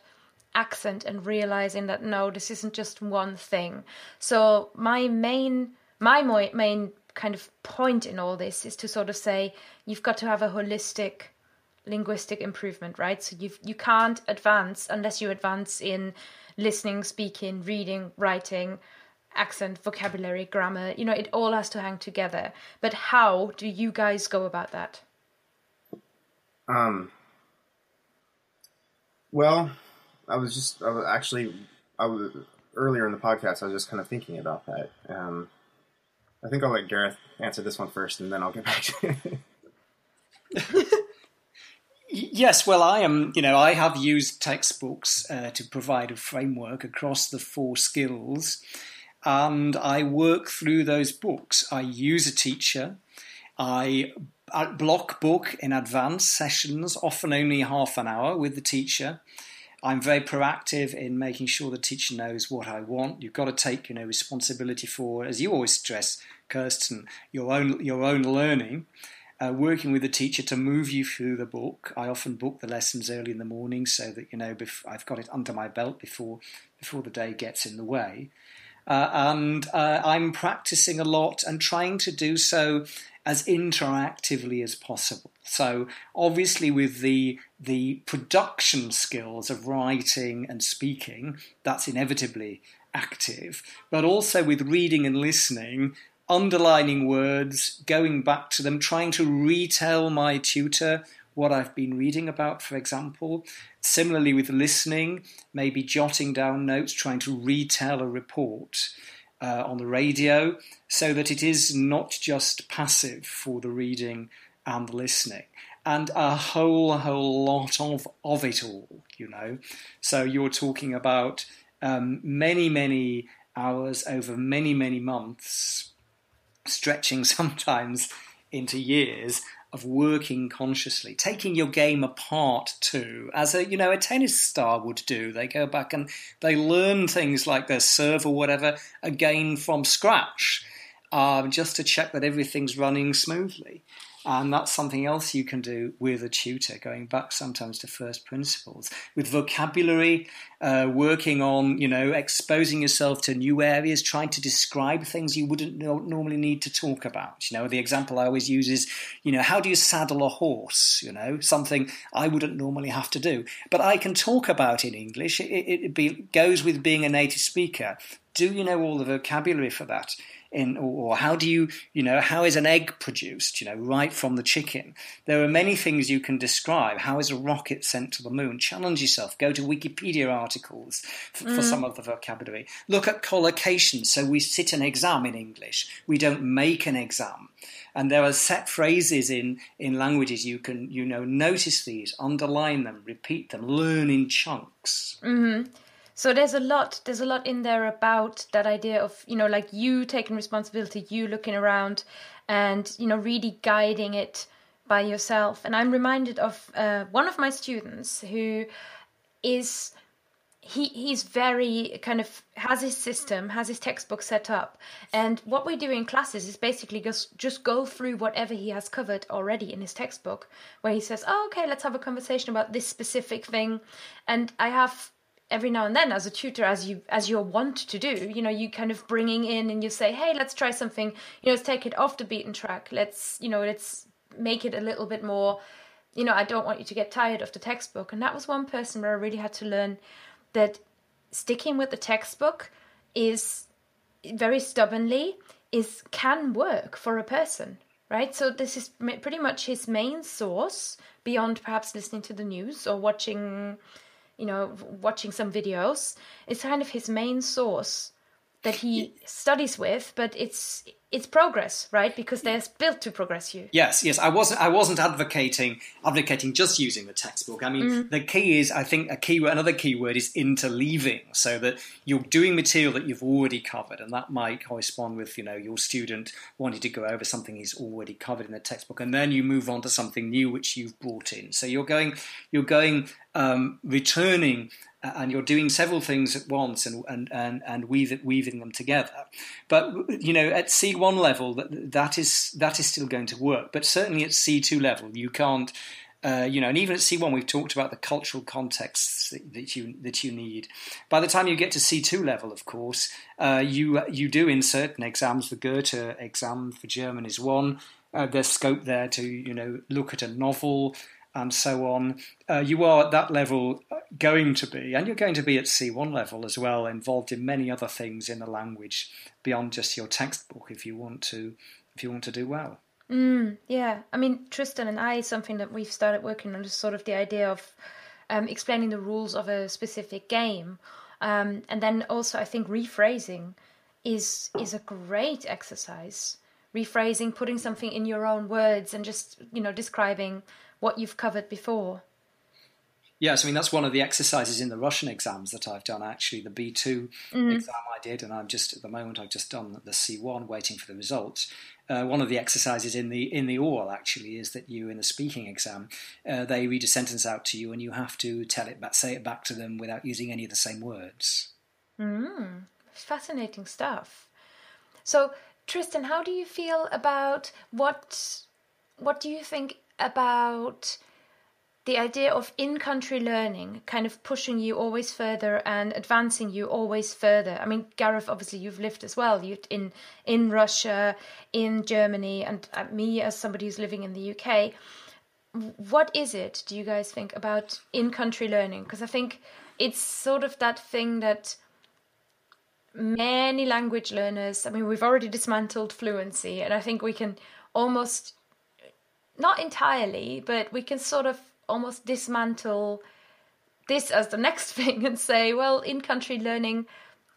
accent and realizing that, no, this isn't just one thing. So my main, my main kind of point in all this is to sort of say, you've got to have a holistic linguistic improvement, right? So you you can't advance unless you advance in listening, speaking, reading, writing, accent, vocabulary, grammar. You know, it all has to hang together. But how do you guys go about that? Um, well, I was just, I was actually, I was earlier in the podcast, I was just kind of thinking about that. Um, I think I'll let Gareth answer this one first, and then I'll get back to it. Yes, well, I am, you know, I have used textbooks uh, to provide a framework across the four skills, and I work through those books. I use a teacher. I block book in advance sessions, often only half an hour with the teacher. I'm very proactive in making sure the teacher knows what I want. You've got to take, you know, responsibility for, as you always stress, Kerstin, your own your own learning. Uh, working with the teacher to move you through the book. I often book the lessons early in the morning so that, you know, bef- I've got it under my belt before before the day gets in the way. Uh, and uh, I'm practicing a lot and trying to do so as interactively as possible. So obviously with the the production skills of writing and speaking, that's inevitably active, but also with reading and listening, underlining words, going back to them, trying to retell my tutor what I've been reading about, for example. Similarly with listening, maybe jotting down notes, trying to retell a report uh, on the radio, so that it is not just passive for the reading and the listening. And a whole, whole lot of, of it all, you know. So you're talking about um, many, many hours over many, many months, stretching sometimes into years of working consciously, taking your game apart too, as a you know a tennis star would do. They go back and they learn things like their serve or whatever again from scratch, um, just to check that everything's running smoothly. And that's something else you can do with a tutor, going back sometimes to first principles. With vocabulary, uh, working on, you know, exposing yourself to new areas, trying to describe things you wouldn't no- normally need to talk about. You know, the example I always use is, you know, how do you saddle a horse? You know, something I wouldn't normally have to do. But I can talk about in English. It, it, it be, goes with being a native speaker. Do you know all the vocabulary for that? In, or, or how do you, you know, how is an egg produced, you know, right from the chicken? There are many things you can describe. How is a rocket sent to the moon? Challenge yourself. Go to Wikipedia articles f- mm. for some of the vocabulary. Look at collocation. So we sit an exam in English. We don't make an exam. And there are set phrases in, in languages. You can, you know, notice these, underline them, repeat them, learn in chunks. Mm-hmm. So there's a lot, there's a lot in there about that idea of, you know, like you taking responsibility, you looking around and, you know, really guiding it by yourself. And I'm reminded of uh, one of my students who is, he he's very kind of, has his system, has his textbook set up. And what we do in classes is basically just, just go through whatever he has covered already in his textbook, where he says, oh, okay, let's have a conversation about this specific thing. And I have... every now and then as a tutor, as you as you're wont to do, you know, you kind of bringing in and you say, hey, let's try something, you know, let's take it off the beaten track. Let's, you know, let's make it a little bit more, you know, I don't want you to get tired of the textbook. And that was one person where I really had to learn that sticking with the textbook is very stubbornly is can work for a person. Right. So this is pretty much his main source beyond perhaps listening to the news or watching you know, watching some videos. It's kind of his main source that he studies with, but it's it's progress, right? Because they're built to progress you. Yes, yes. I wasn't I wasn't advocating advocating just using the textbook. I mean, mm. the key is, I think, a key another key word is interleaving, so that you're doing material that you've already covered, and that might correspond with, you know, your student wanting to go over something he's already covered in the textbook, and then you move on to something new which you've brought in. So you're going you're going um, returning. And you're doing several things at once and and, and, and weave, weaving them together. But, you know, at C one level, that, that is that is still going to work. But certainly at C two level, you can't, uh, you know, and even at C one, we've talked about the cultural contexts that, that you that you need. By the time you get to C two level, of course, uh, you, you do insert in exams. The Goethe exam for German is one. Uh, there's scope there to, you know, look at a novel and so on. Uh, you are at that level going to be, and you're going to be at C one level as well, involved in many other things in the language beyond just your textbook if you want to if you want to do well. Mm, yeah, I mean, Tristan and I, something that we've started working on is sort of the idea of um, explaining the rules of a specific game. Um, and then also I think rephrasing is is a great exercise. Rephrasing, putting something in your own words and just, you know, describing what you've covered before. Yes, I mean, that's one of the exercises in the Russian exams that I've done, actually, the B two mm. exam I did, and I'm just, at the moment, I've just done the C one, waiting for the results. Uh, one of the exercises in the in the oral, actually, is that you, in the speaking exam, uh, they read a sentence out to you, and you have to tell it back, say it back to them without using any of the same words. Mm. Fascinating stuff. So, Tristan, how do you feel about what? What do you think about the idea of in-country learning kind of pushing you always further and advancing you always further. I mean, Gareth, obviously you've lived as well, you in in Russia, in Germany, and me as somebody who's living in the U K. What is it, do you guys think, about in-country learning? Because I think it's sort of that thing that many language learners, I mean, we've already dismantled fluency, and I think we can almost, not entirely, but we can sort of almost dismantle this as the next thing and say, well, in-country learning,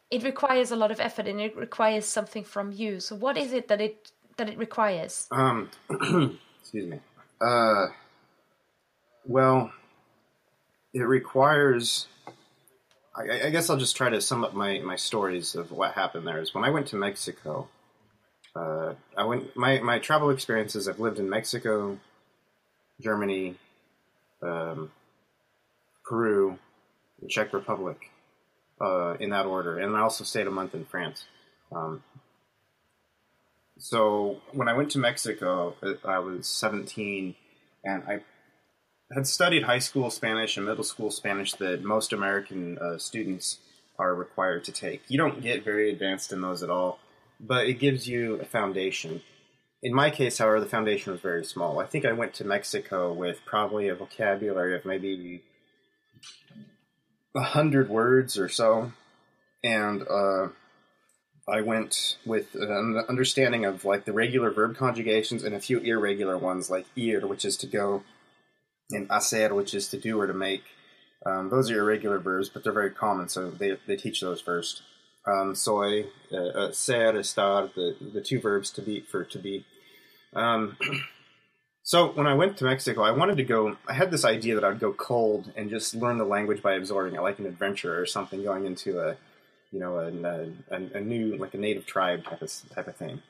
it requires a lot of effort and it requires something from you. So what is it that it that it requires? Um, excuse me. Uh, well, it requires, I, I guess I'll just try to sum up my, my stories of what happened there. Is when I went to Mexico, uh, I went, my, my travel experiences, I've lived in Mexico, Germany, um, Peru, the Czech Republic, uh, in that order. And I also stayed a month in France. Um, so when I went to Mexico, I was seventeen, and I had studied high school Spanish and middle school Spanish that most American uh, students are required to take. You don't get very advanced in those at all, but it gives you a foundation. In my case, however, the foundation was very small. I think I went to Mexico with probably a vocabulary of maybe one hundred words or so, and uh, I went with an understanding of like the regular verb conjugations and a few irregular ones like ir, which is to go, and hacer, which is to do or to make. Um, those are irregular verbs, but they're very common, so they they teach those first. Um, soy, uh, uh, ser, estar, the, the two verbs to be, for to be. Um, so when I went to Mexico, I wanted to go, I had this idea that I'd go cold and just learn the language by absorbing it, like an adventure or something, going into a, you know, a, a, a new, like a native tribe type of, type of thing.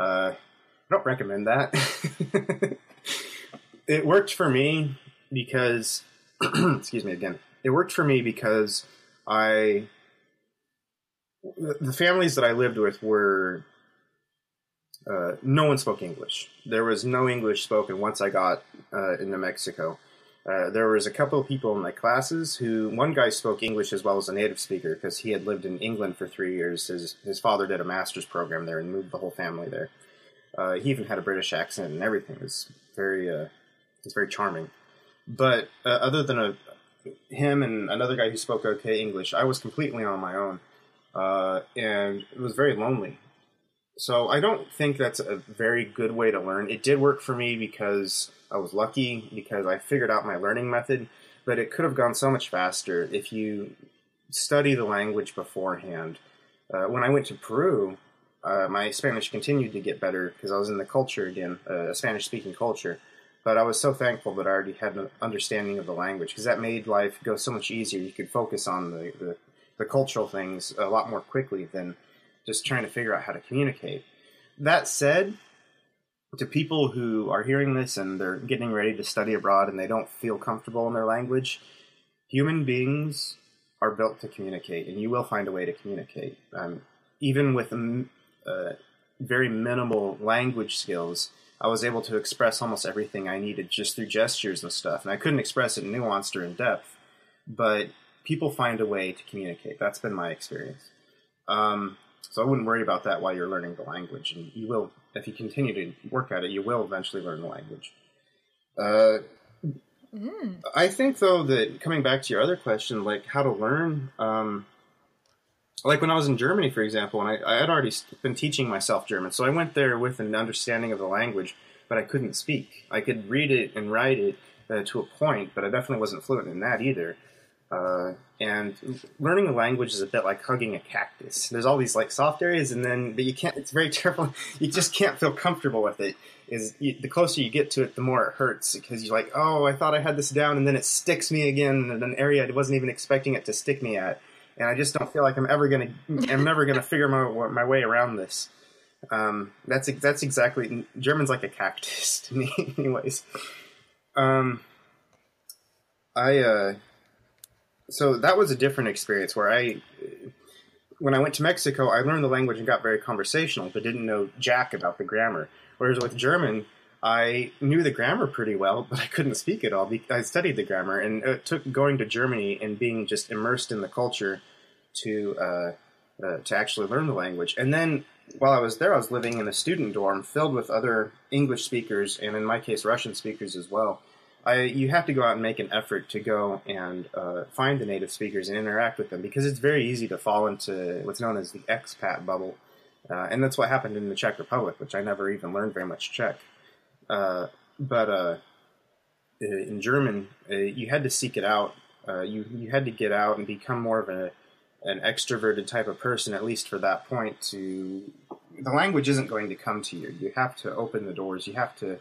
Uh, I don't recommend that. It worked for me because, excuse me again, it worked for me because I, the families that I lived with were, uh, no one spoke English. There was no English spoken once I got uh, into Mexico. Uh, there was a couple of people in my classes who, one guy spoke English as well as a native speaker because he had lived in England for three years. His, his father did a master's program there and moved the whole family there. Uh, he even had a British accent and everything. It was very... Uh, It's very charming. But uh, other than a, him and another guy who spoke okay English, I was completely on my own. Uh, and it was very lonely. So I don't think that's a very good way to learn. It did work for me because I was lucky, because I figured out my learning method. But it could have gone so much faster if you study the language beforehand. Uh, when I went to Peru, uh, my Spanish continued to get better because I was in the culture again, uh, a Spanish-speaking culture. But I was so thankful that I already had an understanding of the language because that made life go so much easier. You could focus on the, the, the cultural things a lot more quickly than just trying to figure out how to communicate. That said, to people who are hearing this and they're getting ready to study abroad and they don't feel comfortable in their language, human beings are built to communicate, and you will find a way to communicate. Um, even with uh, very minimal language skills, I was able to express almost everything I needed just through gestures and stuff. And I couldn't express it nuanced or in depth, but people find a way to communicate. That's been my experience. Um, so I wouldn't worry about that while you're learning the language. And you will, if you continue to work at it, you will eventually learn the language. Uh, mm. I think, though, that coming back to your other question, like how to learn, um, like when I was in Germany, for example, and I, I had already been teaching myself German, so I went there with an understanding of the language, but I couldn't speak. I could read it and write it uh, to a point, but I definitely wasn't fluent in that either. Uh, and learning a language is a bit like hugging a cactus. There's all these like soft areas, and then but you can't. It's very terrible. You just can't feel comfortable with it. Is the closer you get to it, the more it hurts because you're like, oh, I thought I had this down, and then it sticks me again in an area I wasn't even expecting it to stick me at. And I just don't feel like I'm ever gonna, I'm never gonna figure my my way around this. Um, that's that's exactly German's like a cactus to me, anyways. Um, I uh, so that was a different experience where I, when I went to Mexico, I learned the language and got very conversational, but didn't know jack about the grammar. Whereas with German, I knew the grammar pretty well, but I couldn't speak it all. I studied the grammar, and it took going to Germany and being just immersed in the culture to uh, uh, to actually learn the language. And then while I was there, I was living in a student dorm filled with other English speakers, and in my case, Russian speakers as well. I, you have to go out and make an effort to go and uh, find the native speakers and interact with them, because it's very easy to fall into what's known as the expat bubble. Uh, and that's what happened in the Czech Republic, which I never even learned very much Czech. Uh, but uh, in German, uh, you had to seek it out. Uh, you, you had to get out and become more of a, an extroverted type of person, at least for that point. To the language isn't going to come to you. You have to open the doors. You have to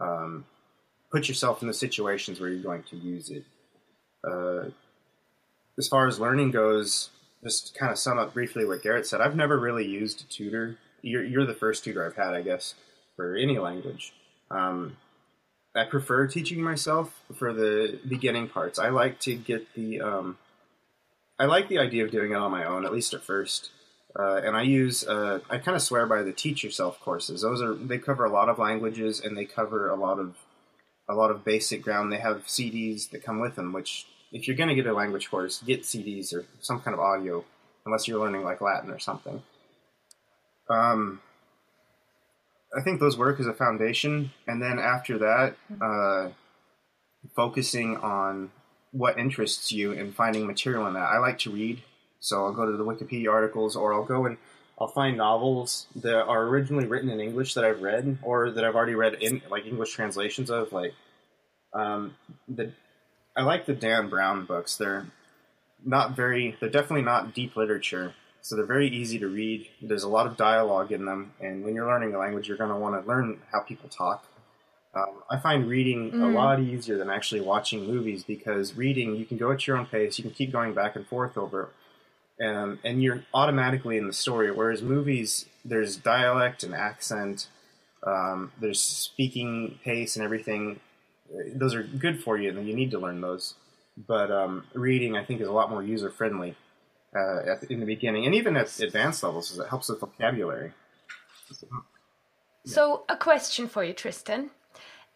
um, put yourself in the situations where you're going to use it. Uh, as far as learning goes, just to kind of sum up briefly what Garrett said, I've never really used a tutor. You're, you're the first tutor I've had, I guess, for any language. Um, I prefer teaching myself for the beginning parts. I like to get the, um, I like the idea of doing it on my own, at least at first. Uh, and I use, uh, I kind of swear by the Teach Yourself courses. Those are, they cover a lot of languages, and they cover a lot of, a lot of basic ground. They have C Ds that come with them, which if you're going to get a language course, get C Ds or some kind of audio, unless you're learning like Latin or something. Um, I think those work as a foundation, and then after that, uh, focusing on what interests you and finding material in that. I like to read, so I'll go to the Wikipedia articles, or I'll go and I'll find novels that are originally written in English that I've read, or that I've already read in like English translations of. Like, um, the I like the Dan Brown books. They're not very, they're definitely not deep literature. So they're very easy to read. There's a lot of dialogue in them. And when you're learning the language, you're going to want to learn how people talk. Um, I find reading mm. a lot easier than actually watching movies, because reading, you can go at your own pace. You can keep going back and forth over it. Um, and you're automatically in the story. Whereas movies, there's dialect and accent. Um, there's speaking pace and everything. Those are good for you, and you need to learn those. But um, reading, I think, is a lot more user-friendly. Uh, at the, in the beginning, and even at advanced levels, because it helps with vocabulary. Yeah. So a question for you, Tristan,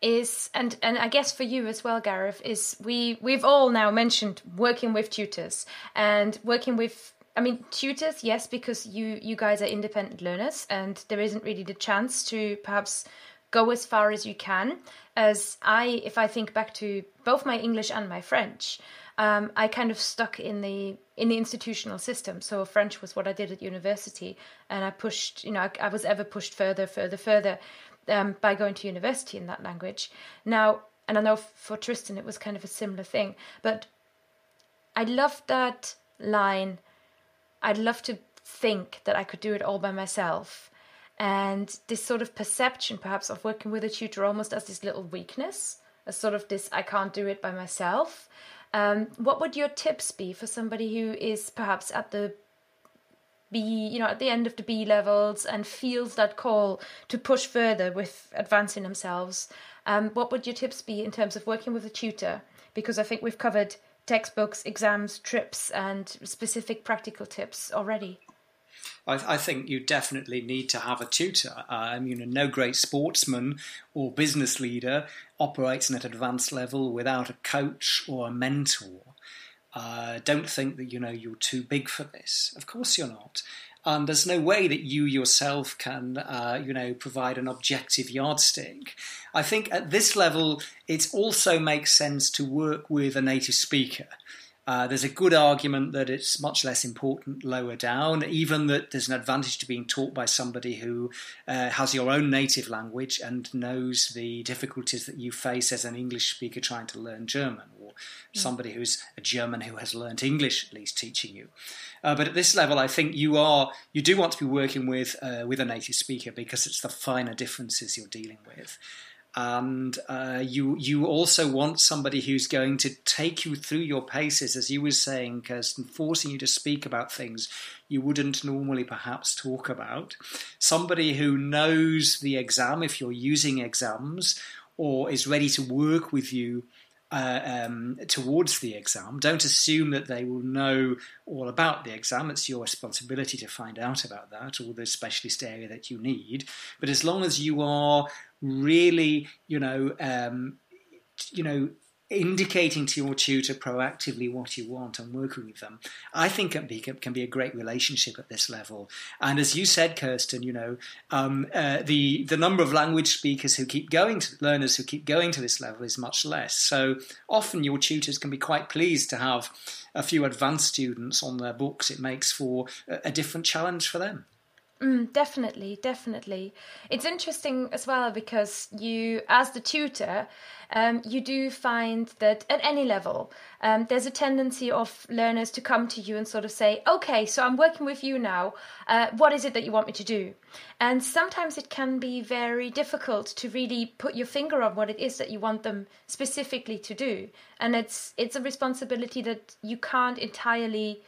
is, and, and I guess for you as well, Gareth, is we, we've all now mentioned working with tutors and working with, I mean, tutors, yes, because you, you guys are independent learners, and there isn't really the chance to perhaps go as far as you can. As I, if I think back to both my English and my French, um, I kind of stuck in the in the institutional system. So French was what I did at university, and I pushed, you know, I, I was ever pushed further, further, further um, by going to university in that language. Now, and I know for Tristan, it was kind of a similar thing, but I loved that line. I'd love to think that I could do it all by myself. And this sort of perception, perhaps, of working with a tutor almost as this little weakness, as sort of this, I can't do it by myself. Um, what would your tips be for somebody who is perhaps at the B, you know, at the end of the B levels and feels that call to push further with advancing themselves? Um, what would your tips be in terms of working with a tutor? Because I think we've covered textbooks, exams, trips, and specific practical tips already. I, I think you definitely need to have a tutor. Uh, I mean, no great sportsman or business leader operates at an advanced level without a coach or a mentor. Uh, don't think that, you know, you're too big for this. Of course you're not. Um, there's no way that you yourself can, uh, you know, provide an objective yardstick. I think at this level, it also makes sense to work with a native speaker. Uh, there's a good argument that it's much less important lower down, even that there's an advantage to being taught by somebody who uh, has your own native language and knows the difficulties that you face as an English speaker trying to learn German, or somebody who's a German who has learnt English, at least, teaching you. Uh, but at this level, I think you are you do want to be working with uh, with a native speaker, because it's the finer differences you're dealing with. And uh, you you also want somebody who's going to take you through your paces, as you were saying, Kerstin, forcing you to speak about things you wouldn't normally perhaps talk about. Somebody who knows the exam, if you're using exams, or is ready to work with you uh, um, towards the exam. Don't assume that they will know all about the exam. It's your responsibility to find out about that, or the specialist area that you need. But as long as you are really, you know, um, you know, indicating to your tutor proactively what you want and working with them, I think can be, can be a great relationship at this level. And as you said, Kerstin, you know, um, uh, the the number of language speakers who keep going to learners who keep going to this level is much less. So often your tutors can be quite pleased to have a few advanced students on their books. It makes for a, a different challenge for them. Mm, definitely, definitely. It's interesting as well because you, as the tutor, um, you do find that at any level, um, there's a tendency of learners to come to you and sort of say, okay, so I'm working with you now. Uh, what is it that you want me to do? And sometimes it can be very difficult to really put your finger on what it is that you want them specifically to do. And it's it's a responsibility that you can't entirely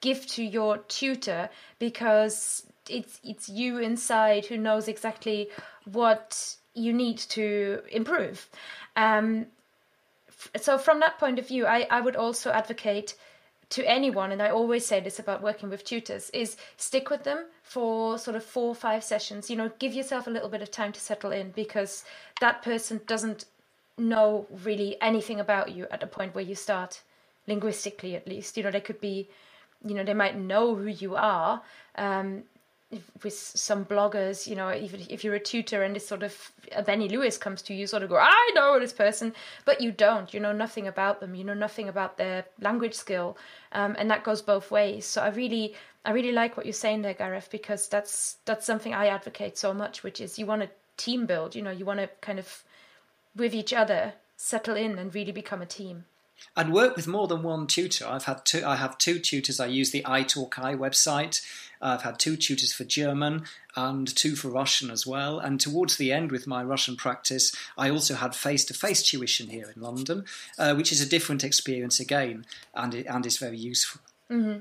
give to your tutor because it's it's you inside who knows exactly what you need to improve. Um, f- so from that point of view, I, I would also advocate to anyone, and I always say this about working with tutors, is stick with them for sort of four or five sessions. You know, give yourself a little bit of time to settle in because that person doesn't know really anything about you at the point where you start, linguistically at least. You know, they could be, you know, they might know who you are, um, with some bloggers, you know, even if you're a tutor and this sort of a Benny Lewis comes to you, you sort of go, I know this person, but you don't, you know nothing about them, you know nothing about their language skill, um, and that goes both ways. So I really, I really like what you're saying there, Gareth, because that's that's something I advocate so much, which is you want to team build, you know, you want to kind of with each other settle in and really become a team. I'd work with more than one tutor. I've had two. I have two tutors. I use the iTalki website. I've had two tutors for German and two for Russian as well. And towards the end with my Russian practice, I also had face-to-face tuition here in London, uh, which is a different experience again, and it, and is very useful. Mm-hmm.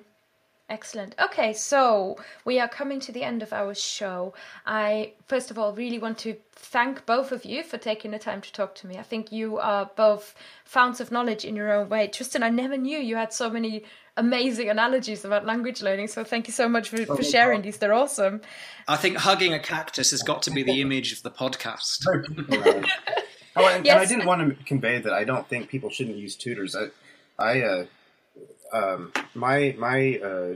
Excellent. Okay, so we are coming to the end of our show. I, first of all, really want to thank both of you for taking the time to talk to me. I think you are both fountains of knowledge in your own way. Tristan, I never knew you had so many amazing analogies about language learning, so thank you so much for, for sharing these. They're awesome. I think hugging a cactus has got to be the image of the podcast. oh, and, yes. and I didn't want to convey that I don't think people shouldn't use tutors. I... I uh, Um, my my uh,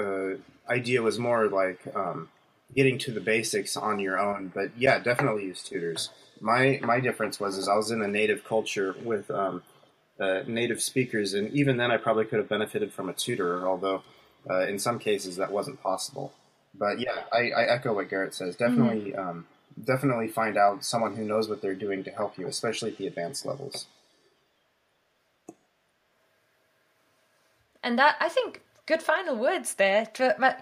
uh, idea was more like um, getting to the basics on your own, but yeah, definitely use tutors. My my difference was is I was in a native culture with um, uh, native speakers, and even then I probably could have benefited from a tutor, although uh, in some cases that wasn't possible. But yeah, I, I echo what Gareth says. Definitely, mm-hmm. um, definitely find out someone who knows what they're doing to help you, especially at the advanced levels. And that, I think, good final words there.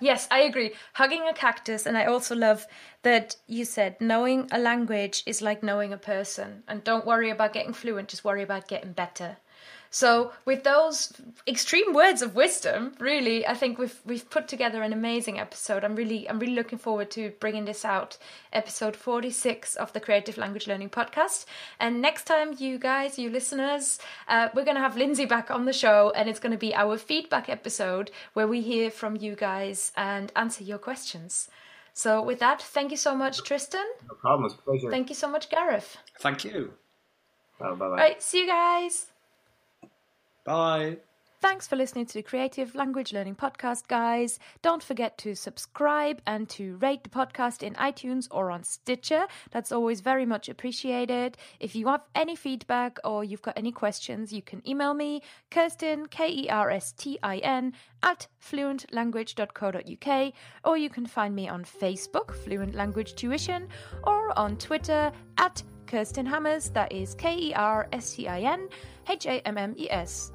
Yes, I agree. Hugging a cactus. And I also love that you said knowing a language is like knowing a person. And don't worry about getting fluent, just worry about getting better. So with those extreme words of wisdom, really, I think we've we've put together an amazing episode. I'm really I'm really looking forward to bringing this out, episode forty-six of the Creative Language Learning Podcast. And next time, you guys, you listeners, uh, we're going to have Lindsay back on the show, and it's going to be our feedback episode where we hear from you guys and answer your questions. So with that, thank you so much, Tristan. No problem. It's a pleasure. Thank you so much, Gareth. Thank you. Well, bye-bye. All right, see you guys. Bye. Thanks for listening to the Creative Language Learning Podcast, guys. Don't forget to subscribe and to rate the podcast in iTunes or on Stitcher. That's always very much appreciated. If you have any feedback or you've got any questions, you can email me, Kerstin, K E R S T I N, at fluent language dot co dot U K, or you can find me on Facebook, Fluent Language Tuition, or on Twitter, at Kerstin Hammes, that is K E R S T I N H A M M E S.